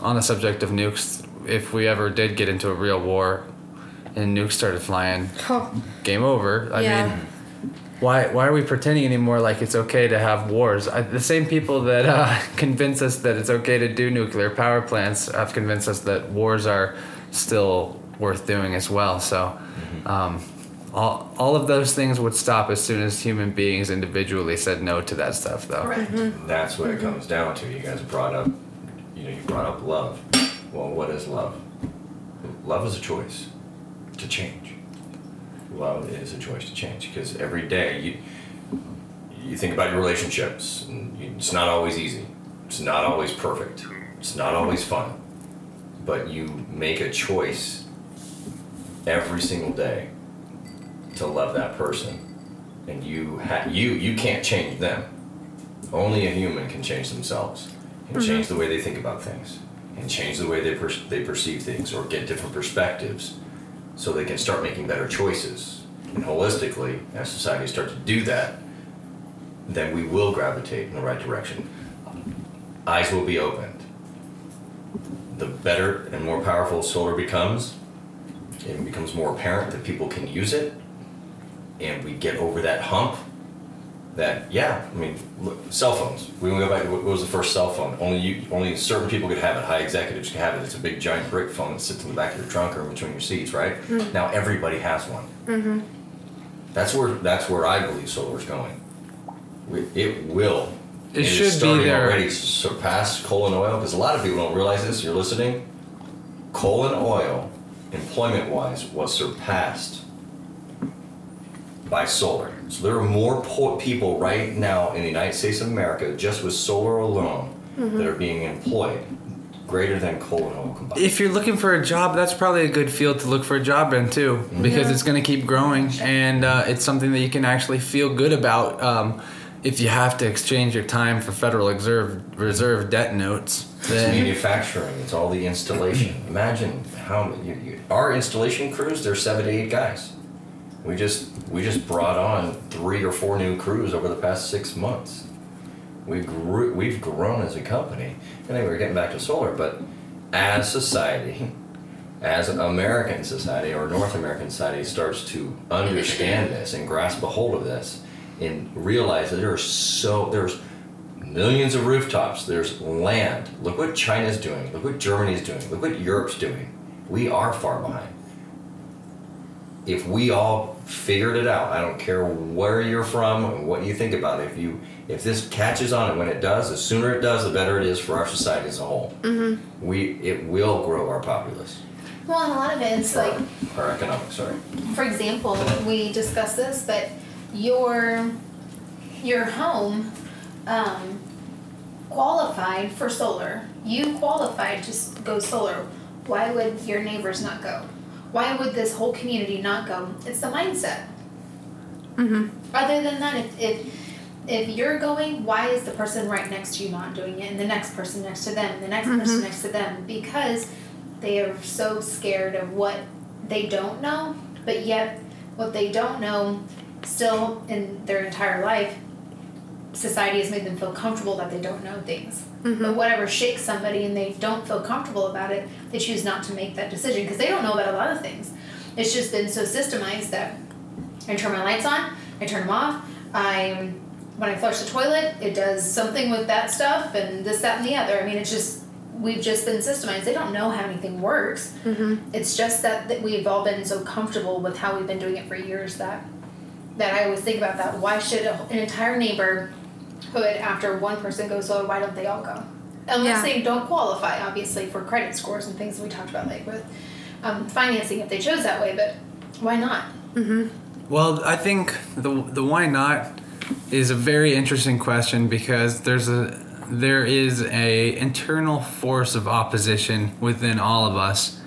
On the subject of nukes, if we ever did get into a real war and nukes started flying, game over. I mean, why are we pretending anymore like it's okay to have wars? The same people that convince us that it's okay to do nuclear power plants have convinced us that wars are still worth doing as well. So all of those things would stop as soon as human beings individually said no to that stuff, though. Right. Mm-hmm. That's what it comes down to. You guys brought up... You brought up love. Well, what is love? Love is a choice to change. Love is a choice to change, because every day you think about your relationships. And it's not always easy. It's not always perfect. It's not always fun. But you make a choice every single day to love that person, and you can't change them. Only a human can change themselves. And change the way they think about things, and change the way they perceive things, or get different perspectives, so they can start making better choices. And holistically, as society starts to do that, then we will gravitate in the right direction. Eyes will be opened. The better and more powerful solar becomes, it becomes more apparent that people can use it, and we get over that hump, that, yeah, I mean, look, cell phones. We go back to what was the first cell phone? Only certain people could have it. High executives could have it. It's a big, giant brick phone that sits in the back of your trunk or in between your seats, right? Mm-hmm. Now everybody has one. Mm-hmm. That's where I believe solar is going. It will. It should be there. It's starting already to surpass coal and oil, because a lot of people don't realize this. You're listening. Coal and oil, employment-wise, was surpassed by solar. So there are more people right now in the United States of America, just with solar alone, mm-hmm. that are being employed, greater than coal and oil combined. If you're looking for a job, that's probably a good field to look for a job in, too, mm-hmm. because it's going to keep growing, and it's something that you can actually feel good about. If you have to exchange your time for Federal Reserve debt notes, then... It's manufacturing. It's all the installation. Imagine how our installation crews, they're 7 to 8 guys. We just brought on 3 or 4 new crews over the past 6 months. We've grown as a company. Anyway, we're getting back to solar, but as society, as an American society or North American society starts to understand this and grasp a hold of this, and realize that there's millions of rooftops, there's land. Look what China's doing, look what Germany's doing, look what Europe's doing. We are far behind. If we all figured it out, I don't care where you're from and what you think about it, if this catches on, and when it does, the sooner it does, the better it is for our society as a whole. Mm-hmm. It will grow our populace. Well, and a lot of it is our economics, sorry. For example, we discussed this, but your home qualified for solar. You qualified to go solar. Why would your neighbors not go? Why would this whole community not go? It's the mindset. Mm-hmm. Other than that, if you're going, why is the person right next to you not doing it, and the next person next to them, and the next mm-hmm. person next to them? Because they are so scared of what they don't know, but yet what they don't know... Still, in their entire life, society has made them feel comfortable that they don't know things. Mm-hmm. But whatever shakes somebody and they don't feel comfortable about it, they choose not to make that decision because they don't know about a lot of things. It's just been so systemized that I turn my lights on, I turn them off, when I flush the toilet, it does something with that stuff and this, that, and the other. I mean, it's just... We've just been systemized. They don't know how anything works. Mm-hmm. It's just that we've all been so comfortable with how we've been doing it for years that I always think about that. Why should an entire neighborhood, after one person goes solar, why don't they all go? Unless they don't qualify, obviously, for credit scores and things we talked about, like with financing, if they chose that way. But why not? Mm-hmm. Well, I think the why not is a very interesting question, because there is a internal force of opposition within all of us.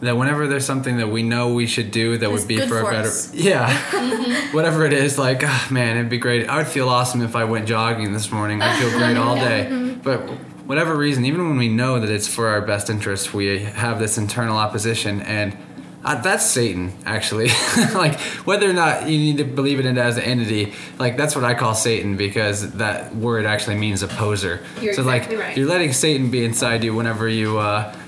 That whenever there's something that we know we should do that would be for a better... Yeah. Mm-hmm. Whatever it is, like, oh, man, it'd be great. I would feel awesome if I went jogging this morning. I'd feel great all day. Mm-hmm. But whatever reason, even when we know that it's for our best interest, we have this internal opposition. And that's Satan, actually. Like, whether or not you need to believe it as an entity, like, that's what I call Satan, because that word actually means opposer. You're exactly right. You're letting Satan be inside you whenever you...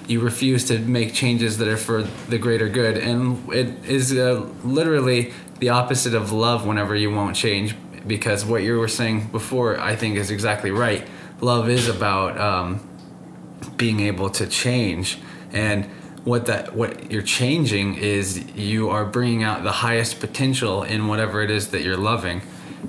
You refuse to make changes that are for the greater good. And it is literally the opposite of love whenever you won't change, because what you were saying before, I think, is exactly right. Love is about being able to change. And what you're changing is you are bringing out the highest potential in whatever it is that you're loving.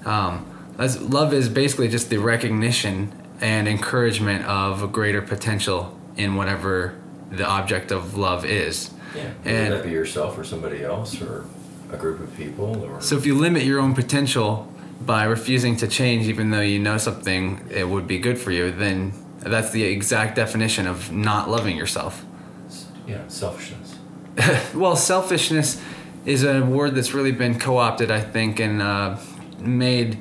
Love is basically just the recognition and encouragement of a greater potential in whatever the object of love is. Yeah. And whether that be yourself or somebody else or a group of people. So if you limit your own potential by refusing to change, even though you know something it would be good for you, then that's the exact definition of not loving yourself. Yeah, selfishness. Well, selfishness is a word that's really been co-opted, I think, and made...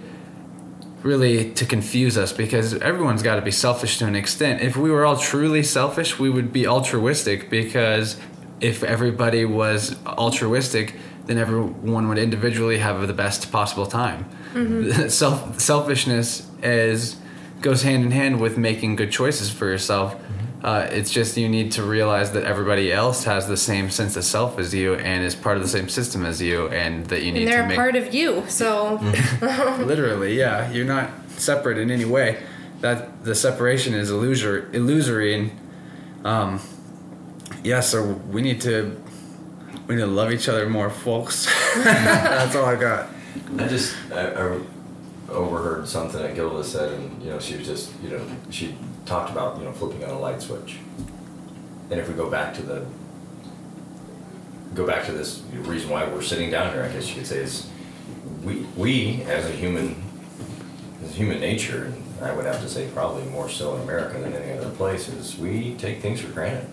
really to confuse us, because everyone's got to be selfish to an extent. If we were all truly selfish, we would be altruistic, because if everybody was altruistic, then everyone would individually have the best possible time. Mm-hmm. Selfishness goes hand in hand with making good choices for yourself. Mm-hmm. It's just you need to realize that everybody else has the same sense of self as you and is part of the same system as you, and that you need to make... And they're a part of you, so... Literally, yeah. You're not separate in any way. That the separation is illusory, and so we need to love each other more, folks. That's all I got. I overheard something that Gilda said, and she was just she talked about flipping on a light switch. And if we go back to this reason why we're sitting down here, I guess you could say, is we as a human. Human nature, and I would have to say probably more so in America than any other place, is we take things for granted.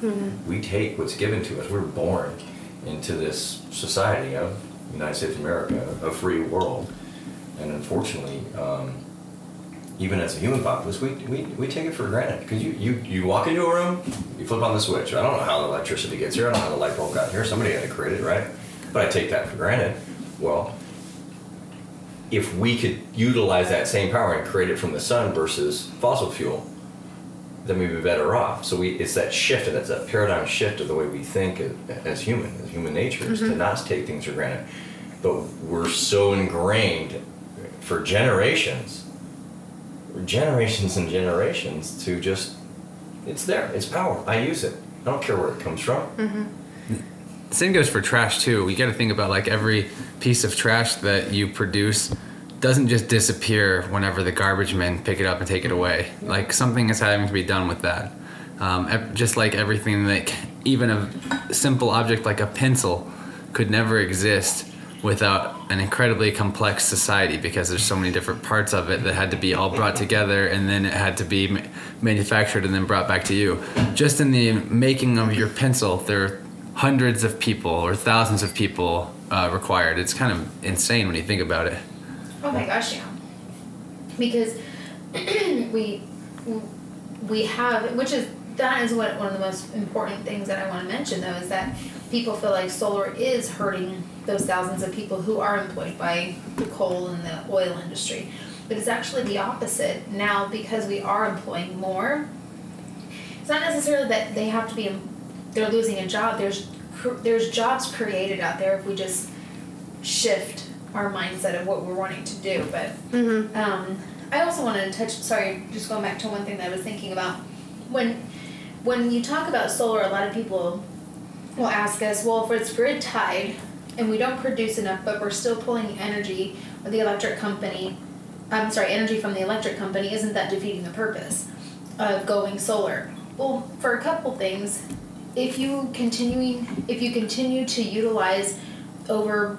Mm-hmm. We take what's given to us. We're born into this society of the United States of America, a free world, and unfortunately, even as a human populace, we take it for granted. Because you walk into a room, you flip on the switch. I don't know how the electricity gets here. I don't know how the light bulb got here. Somebody had to create it, right? But I take that for granted. Well, if we could utilize that same power and create it from the sun versus fossil fuel, then we'd be better off. So it's that shift, that's that paradigm shift of the way we think as human nature, is to not take things for granted. But we're so ingrained for generations to just, it's there, it's power. I use it. I don't care where it comes from. Mm-hmm. Same goes for trash too. We got to think about every piece of trash that you produce doesn't just disappear whenever the garbage men pick it up and take it away. Something is having to be done with that. Just like everything, even a simple object like a pencil could never exist without an incredibly complex society, because there's so many different parts of it that had to be all brought together, and then it had to be manufactured and then brought back to you. Just in the making of your pencil, there are hundreds of people or thousands of people required. It's kind of insane when you think about it. Oh my gosh, yeah. Because we have, that is what one of the most important things that I want to mention, though, is that people feel like solar is hurting those thousands of people who are employed by the coal and the oil industry. But it's actually the opposite now, because we are employing more. It's not necessarily that they have to be they're losing a job. There's jobs created out there if we just shift our mindset of what we're wanting to do. But I also wanted to touch. Sorry, just going back to one thing that I was thinking about. When you talk about solar, a lot of people will ask us, "Well, if it's grid tied and we don't produce enough, but we're still pulling energy from the electric company, energy from the electric company, isn't that defeating the purpose of going solar?" Well, for a couple things. If you continue to utilize over,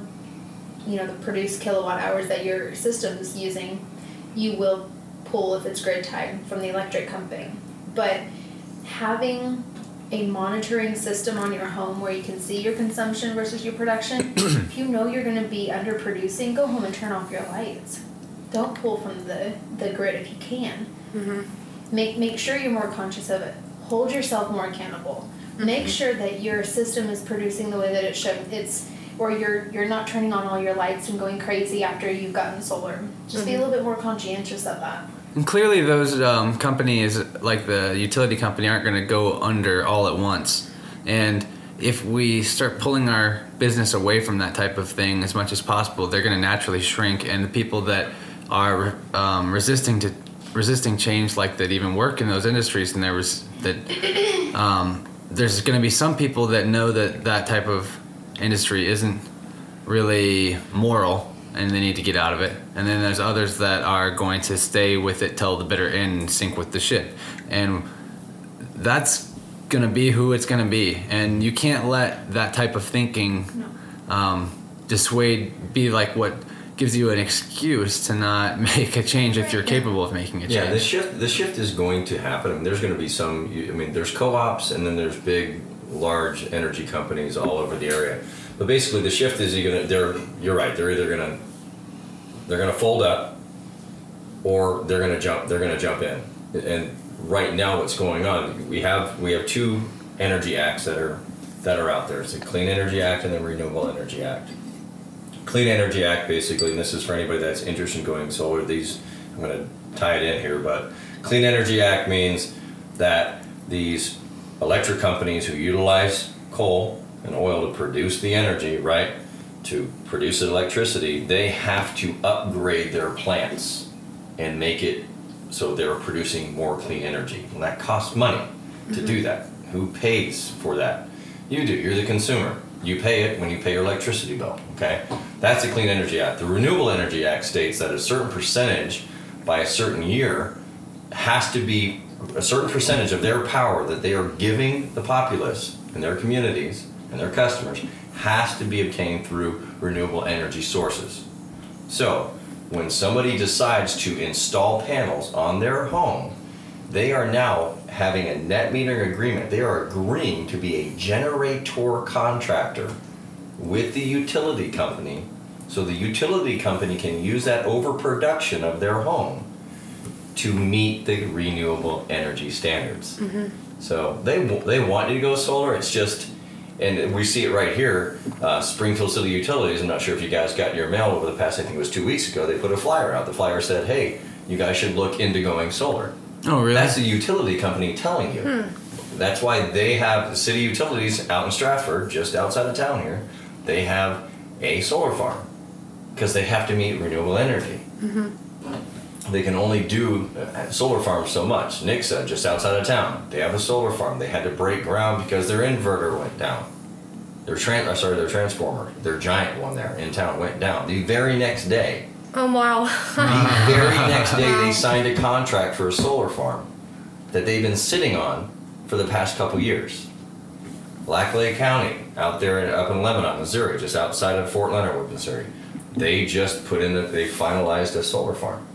the produced kilowatt hours that your system's using, you will pull, if it's grid tied, from the electric company. But having a monitoring system on your home where you can see your consumption versus your production, if you know you're going to be underproducing, go home and turn off your lights. Don't pull from the grid if you can. Mm-hmm. Make sure you're more conscious of it. Hold yourself more accountable. Make sure that your system is producing the way that it should. Or you're not turning on all your lights and going crazy after you've gotten solar. Just be a little bit more conscientious of that. And clearly those companies, like the utility company, aren't going to go under all at once. And if we start pulling our business away from that type of thing as much as possible, they're going to naturally shrink. And the people that are resisting change like that even work in those industries, and there was that... there's going to be some people that know that type of industry isn't really moral and they need to get out of it. And then there's others that are going to stay with it till the bitter end and sink with the ship. And that's going to be who it's going to be. And you can't let that type of thinking dissuade, be like what gives you an excuse to not make a change if you're capable of making a change. Yeah, the shift is going to happen. I mean, there's going to be there's co-ops, and then there's big, large energy companies all over the area. But basically, the shift is you're right. They're either going to fold up, or they're going to jump. They're going to jump in. And right now, what's going on? We have two energy acts that are out there. It's the Clean Energy Act and the Renewable Energy Act. Clean Energy Act, basically, and this is for anybody that's interested in going solar. I'm going to tie it in here, but Clean Energy Act means that these electric companies who utilize coal and oil to produce the energy, right, to produce electricity, they have to upgrade their plants and make it so they're producing more clean energy. And that costs money to do that. Who pays for that? You do. You're the consumer. You pay it when you pay your electricity bill, okay? That's the Clean Energy Act. The Renewable Energy Act states that a certain percentage by a certain year has to be a certain percentage of their power that they are giving the populace and their communities and their customers has to be obtained through renewable energy sources. So when somebody decides to install panels on their home, they are now having a net metering agreement. They are agreeing to be a generator contractor with the utility company, so the utility company can use that overproduction of their home to meet the renewable energy standards. So they want you to go solar. It's just, and we see it right here, Springfield City Utilities, I'm not sure if you guys got your mail over the past, I think it was 2 weeks ago, they put a flyer out. The flyer said, hey, you guys should look into going solar. Oh, really? That's a utility company telling you. That's why they have the city utilities out in Stratford, just outside of town here. They have a solar farm because they have to meet renewable energy. They can only do solar farms so much. Nixa, just outside of town, they have a solar farm. They had to break ground because their inverter went down. Their transformer, their giant one there in town went down the very next day. Oh, wow. The very next day, they signed a contract for a solar farm that they've been sitting on for the past couple years. Lackley County, out there up in Lebanon, Missouri, just outside of Fort Leonard Wood, Missouri, they just put in, they finalized a solar farm.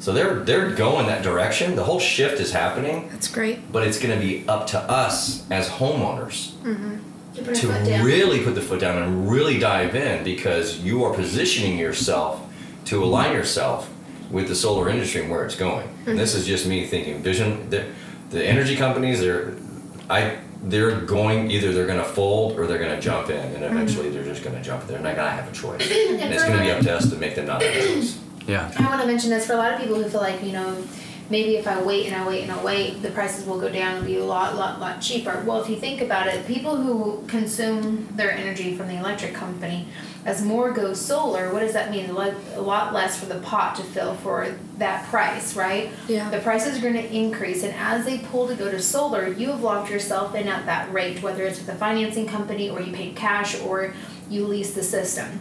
So they're going that direction. The whole shift is happening. That's great. But it's going to be up to us as homeowners to really put the foot down and really dive in, because you are positioning yourself to align yourself with the solar industry and where it's going. And this is just me thinking vision. The energy companies, they're going, either they're going to fold or they're going to jump in, and eventually they're just going to jump in. They're not going to have a choice. And it's going to be up to us to make them not have a choice. Yeah. I want to mention this for a lot of people who feel like, you know, maybe if I wait and I wait and I wait, the prices will go down and be a lot cheaper. Well, if you think about it, people who consume their energy from the electric company, as more goes solar, what does that mean? A lot less for the pot to fill for that price, right? Yeah. The prices are going to increase, and as they pull to go to solar, you have locked yourself in at that rate, whether it's with a financing company or you paid cash or you lease the system.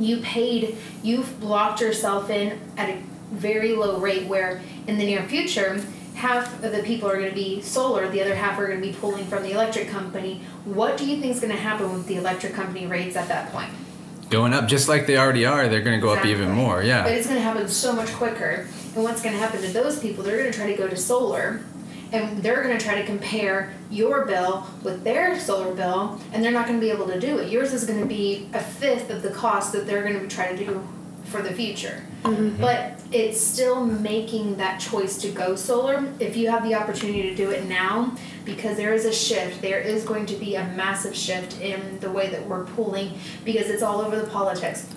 You've locked yourself in at a very low rate where in the near future, half of the people are going to be solar, the other half are going to be pulling from the electric company. What do you think is going to happen with the electric company rates at that point? Going up, just like they already are, they're going to go up even more, yeah. But it's going to happen so much quicker. And what's going to happen to those people, they're going to try to go to solar, and they're going to try to compare your bill with their solar bill, and they're not going to be able to do it. Yours is going to be a fifth of the cost that they're going to try to do for the future. But it's still making that choice to go solar. If you have the opportunity to do it now, because there is a shift, there is going to be a massive shift in the way that we're pooling, because it's all over the politics.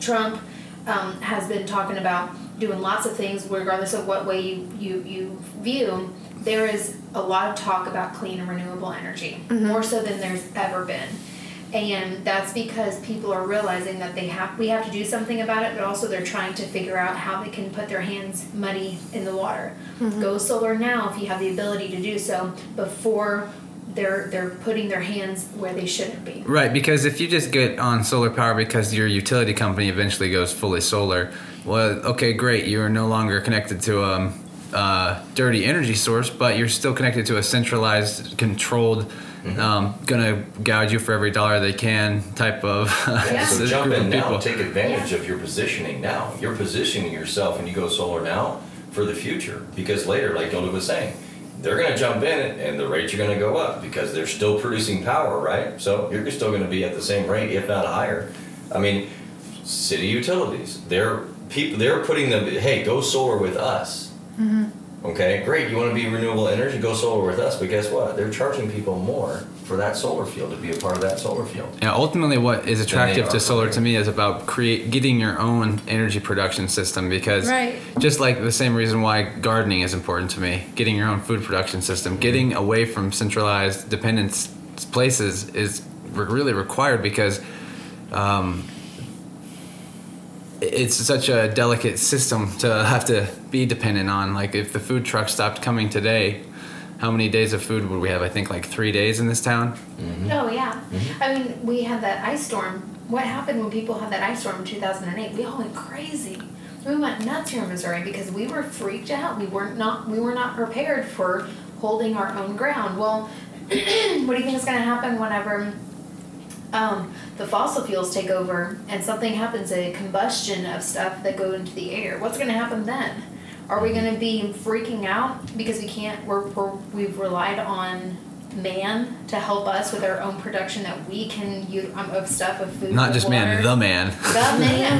Trump has been talking about doing lots of things, regardless of what way you view. There is a lot of talk about clean and renewable energy, more so than there's ever been. And that's because people are realizing that we have to do something about it, but also they're trying to figure out how they can put their hands muddy in the water. Go solar now if you have the ability to do so before they're putting their hands where they shouldn't be. Right, because if you just get on solar power because your utility company eventually goes fully solar, well, okay, great, you are no longer connected to dirty energy source, but you're still connected to a centralized, controlled, gonna gouge you for every dollar they can type of. So jump in now, take advantage of your positioning now. You're positioning yourself when you go solar now for the future, because later, like Gilda was saying, they're gonna jump in and the rates are gonna go up because they're still producing power, right? So you're still gonna be at the same rate, if not higher. I mean, city utilities, they're putting them, hey, go solar with us. Okay, great. You want to be renewable energy? Go solar with us. But guess what? They're charging people more for that solar field, to be a part of that solar field. Yeah, ultimately what is attractive to solar to me is about getting your own energy production system, because just like the same reason why gardening is important to me, getting your own food production system, getting away from centralized dependence places is really required, because it's such a delicate system to have to be dependent on. Like if the food truck stopped coming today, how many days of food would we have? I think like 3 days in this town. Mm-hmm. Oh, yeah. Mm-hmm. I mean, we had that ice storm. What happened when people had that ice storm in 2008? We all went crazy. We went nuts here in Missouri because we were freaked out. We were not prepared for holding our own ground. Well, what do you think is going to happen whenever the fossil fuels take over and something happens, a combustion of stuff that go into the air? What's going to happen then? Are we going to be freaking out because we can't? We've relied on man to help us with our own production that we can use of stuff, of food. Not just water. The man.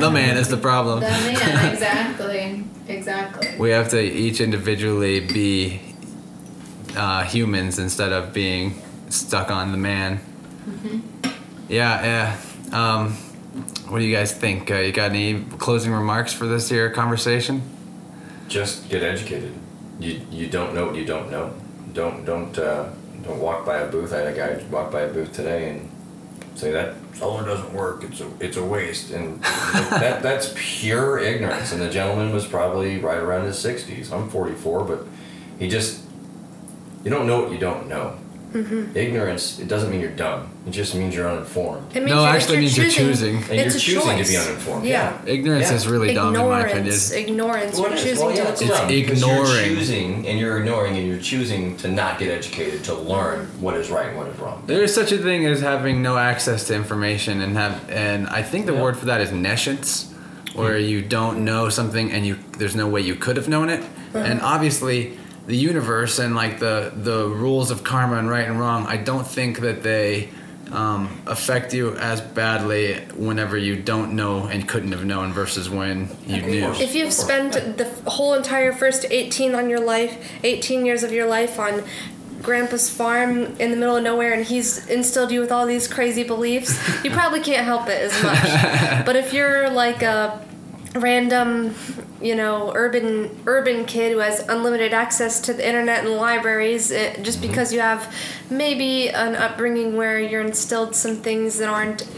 The man is the problem. The man, exactly. We have to each individually be humans instead of being stuck on the man. Mm-hmm. Yeah. What do you guys think? You got any closing remarks for this here conversation? Just get educated. You don't know what you don't know. Don't walk by a booth. I had a guy walk by a booth today and say that solar doesn't work. It's a waste, and that's pure ignorance. And the gentleman was probably right around his 60s. I'm 44, but he just, you don't know what you don't know. Mm-hmm. Ignorance, it doesn't mean you're dumb. It just means you're uninformed. It actually means you're choosing. And it's you're choosing choice. To be uninformed. Yeah. Ignorance is really dumb, in my opinion. Ignorance. You're choosing to dumb. It's ignoring. You're choosing, and you're ignoring, and you're choosing to not get educated, to learn what is right and what is wrong. There is such a thing as having no access to information, and I think the word for that is nescience, where you don't know something, and there's no way you could have known it. Mm-hmm. And obviously, the universe and like the rules of karma and right and wrong, I don't think that they affect you as badly whenever you don't know and couldn't have known versus when you knew. If you've spent the whole entire first 18 years of your life on Grandpa's farm in the middle of nowhere, and he's instilled you with all these crazy beliefs, you probably can't help it as much. But if you're like a random, urban kid who has unlimited access to the internet and libraries, just because you have maybe an upbringing where you're instilled some things that aren't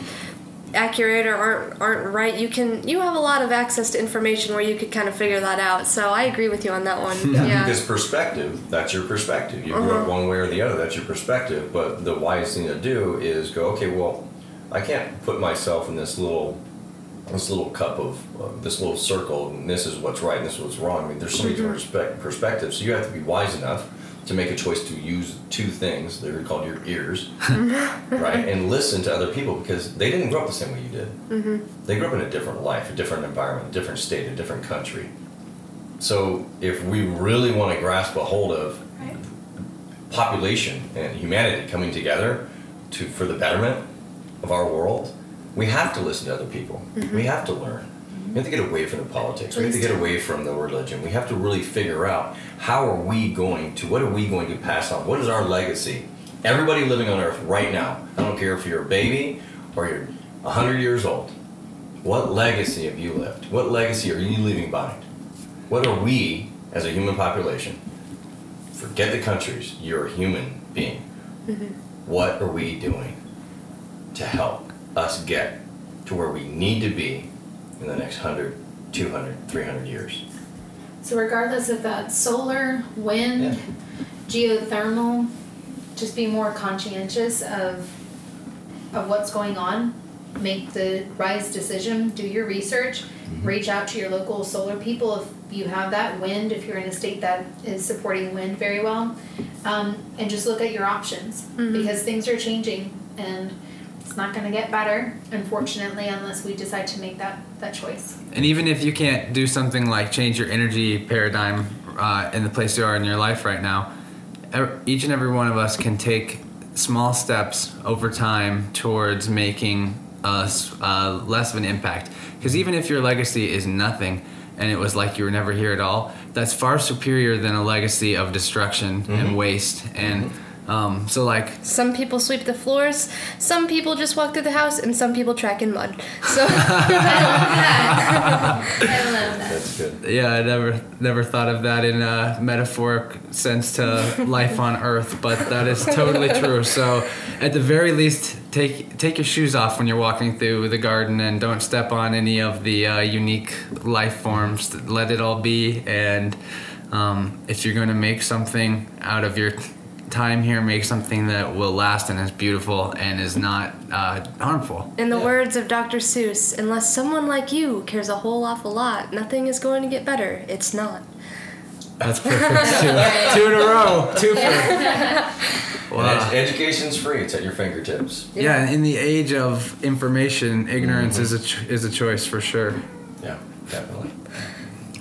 accurate or aren't right, you have a lot of access to information where you could kind of figure that out. So I agree with you on that one. Yeah. Because perspective, that's your perspective. You grew up one way or the other, that's your perspective. But the wise thing to do is go, okay, well, I can't put myself in this little cup of this little circle, and this is what's right and this is what's wrong. I mean, there's so many different perspectives, so you have to be wise enough to make a choice to use two things. They're called your ears, right? And listen to other people, because they didn't grow up the same way you did. Mm-hmm. They grew up in a different life, a different environment, a different state, a different country. So if we really want to grasp a hold of population and humanity coming together for the betterment of our world, we have to listen to other people. Mm-hmm. We have to learn. Mm-hmm. We have to get away from the politics. We have to get away from the religion. We have to really figure out what are we going to pass on? What is our legacy? Everybody living on Earth right now, I don't care if you're a baby or you're 100 years old, what legacy have you left? What legacy are you leaving behind? What are we, as a human population, forget the countries, you're a human being. Mm-hmm. What are we doing to help us get to where we need to be in the next 100, 200, 300 years? So regardless if that's solar, wind, geothermal, just be more conscientious of what's going on. Make the wise decision. Do your research. Mm-hmm. Reach out to your local solar people if you have that. Wind, if you're in a state that is supporting wind very well. And just look at your options, because things are changing, and it's not going to get better, unfortunately, unless we decide to make that choice. And even if you can't do something like change your energy paradigm in the place you are in your life right now, each and every one of us can take small steps over time towards making us less of an impact. Because even if your legacy is nothing and it was like you were never here at all, that's far superior than a legacy of destruction and waste and So like some people sweep the floors, some people just walk through the house, and some people track in mud. So I love that. That's good. Yeah, I never thought of that in a metaphoric sense to life on Earth, but that is totally true. So at the very least, take your shoes off when you're walking through the garden, and don't step on any of the unique life forms. Let it all be, and if you're going to make something out of your time here, make something that will last and is beautiful and is not harmful. In the words of Dr. Seuss, unless someone like you cares a whole awful lot, nothing is going to get better. It's not. That's perfect. Two in a row. Two for. Wow. Education's free. It's at your fingertips. Yeah. In the age of information, ignorance is a choice for sure. Yeah, definitely.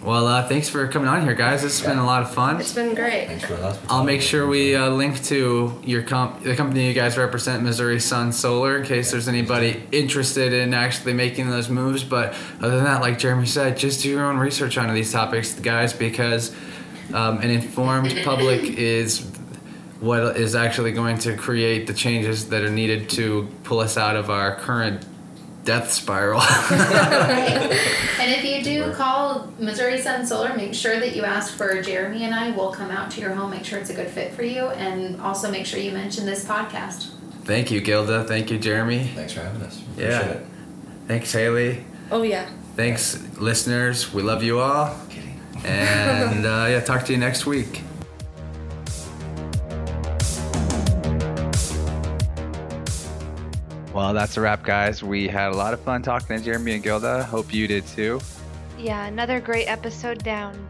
Well, thanks for coming on here, guys. This has been a lot of fun. It's been great. Thanks for the hospitality. I'll make sure we link to your the company you guys represent, Missouri Sun Solar, in case there's anybody interested in actually making those moves. But other than that, like Jeremy said, just do your own research on these topics, guys, because an informed public is what is actually going to create the changes that are needed to pull us out of our current death spiral. And if you do call Missouri Sun Solar, make sure that you ask for Jeremy and I. We'll come out to your home, make sure it's a good fit for you, and also make sure you mention this podcast. Thank you, Gilda. Thank you, Jeremy. Thanks for having us. Appreciate it. Thanks, Haley. Oh, yeah. Thanks, listeners. We love you all. I'm kidding. And talk to you next week. Well, that's a wrap, guys. We had a lot of fun talking to Jeremy and Gilda. Hope you did too. Yeah, another great episode down.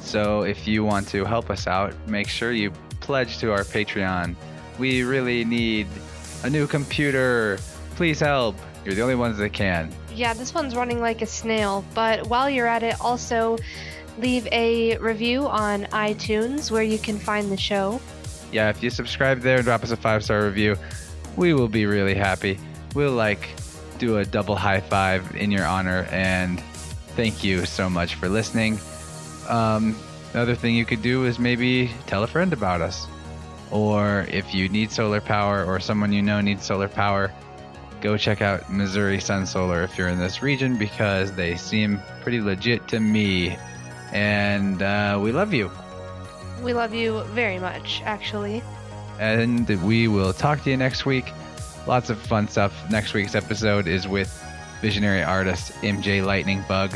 So if you want to help us out, make sure you pledge to our Patreon. We really need a new computer. Please help. You're the only ones that can. Yeah, this one's running like a snail. But while you're at it, also leave a review on iTunes where you can find the show. Yeah, if you subscribe there and drop us a 5-star review, we will be really happy. We'll do a double high five in your honor, and thank you so much for listening. Another thing you could do is maybe tell a friend about us, or if you need solar power or someone you know needs solar power, go check out Missouri Sun Solar if you're in this region, because they seem pretty legit to me. And we love you. We love you very much, actually. And we will talk to you next week. Lots of fun stuff. Next week's episode is with visionary artist MJ Lightning Bug,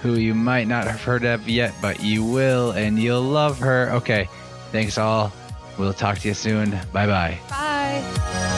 who you might not have heard of yet, but you will, and you'll love her. Okay, thanks all. We'll talk to you soon. Bye-bye. Bye.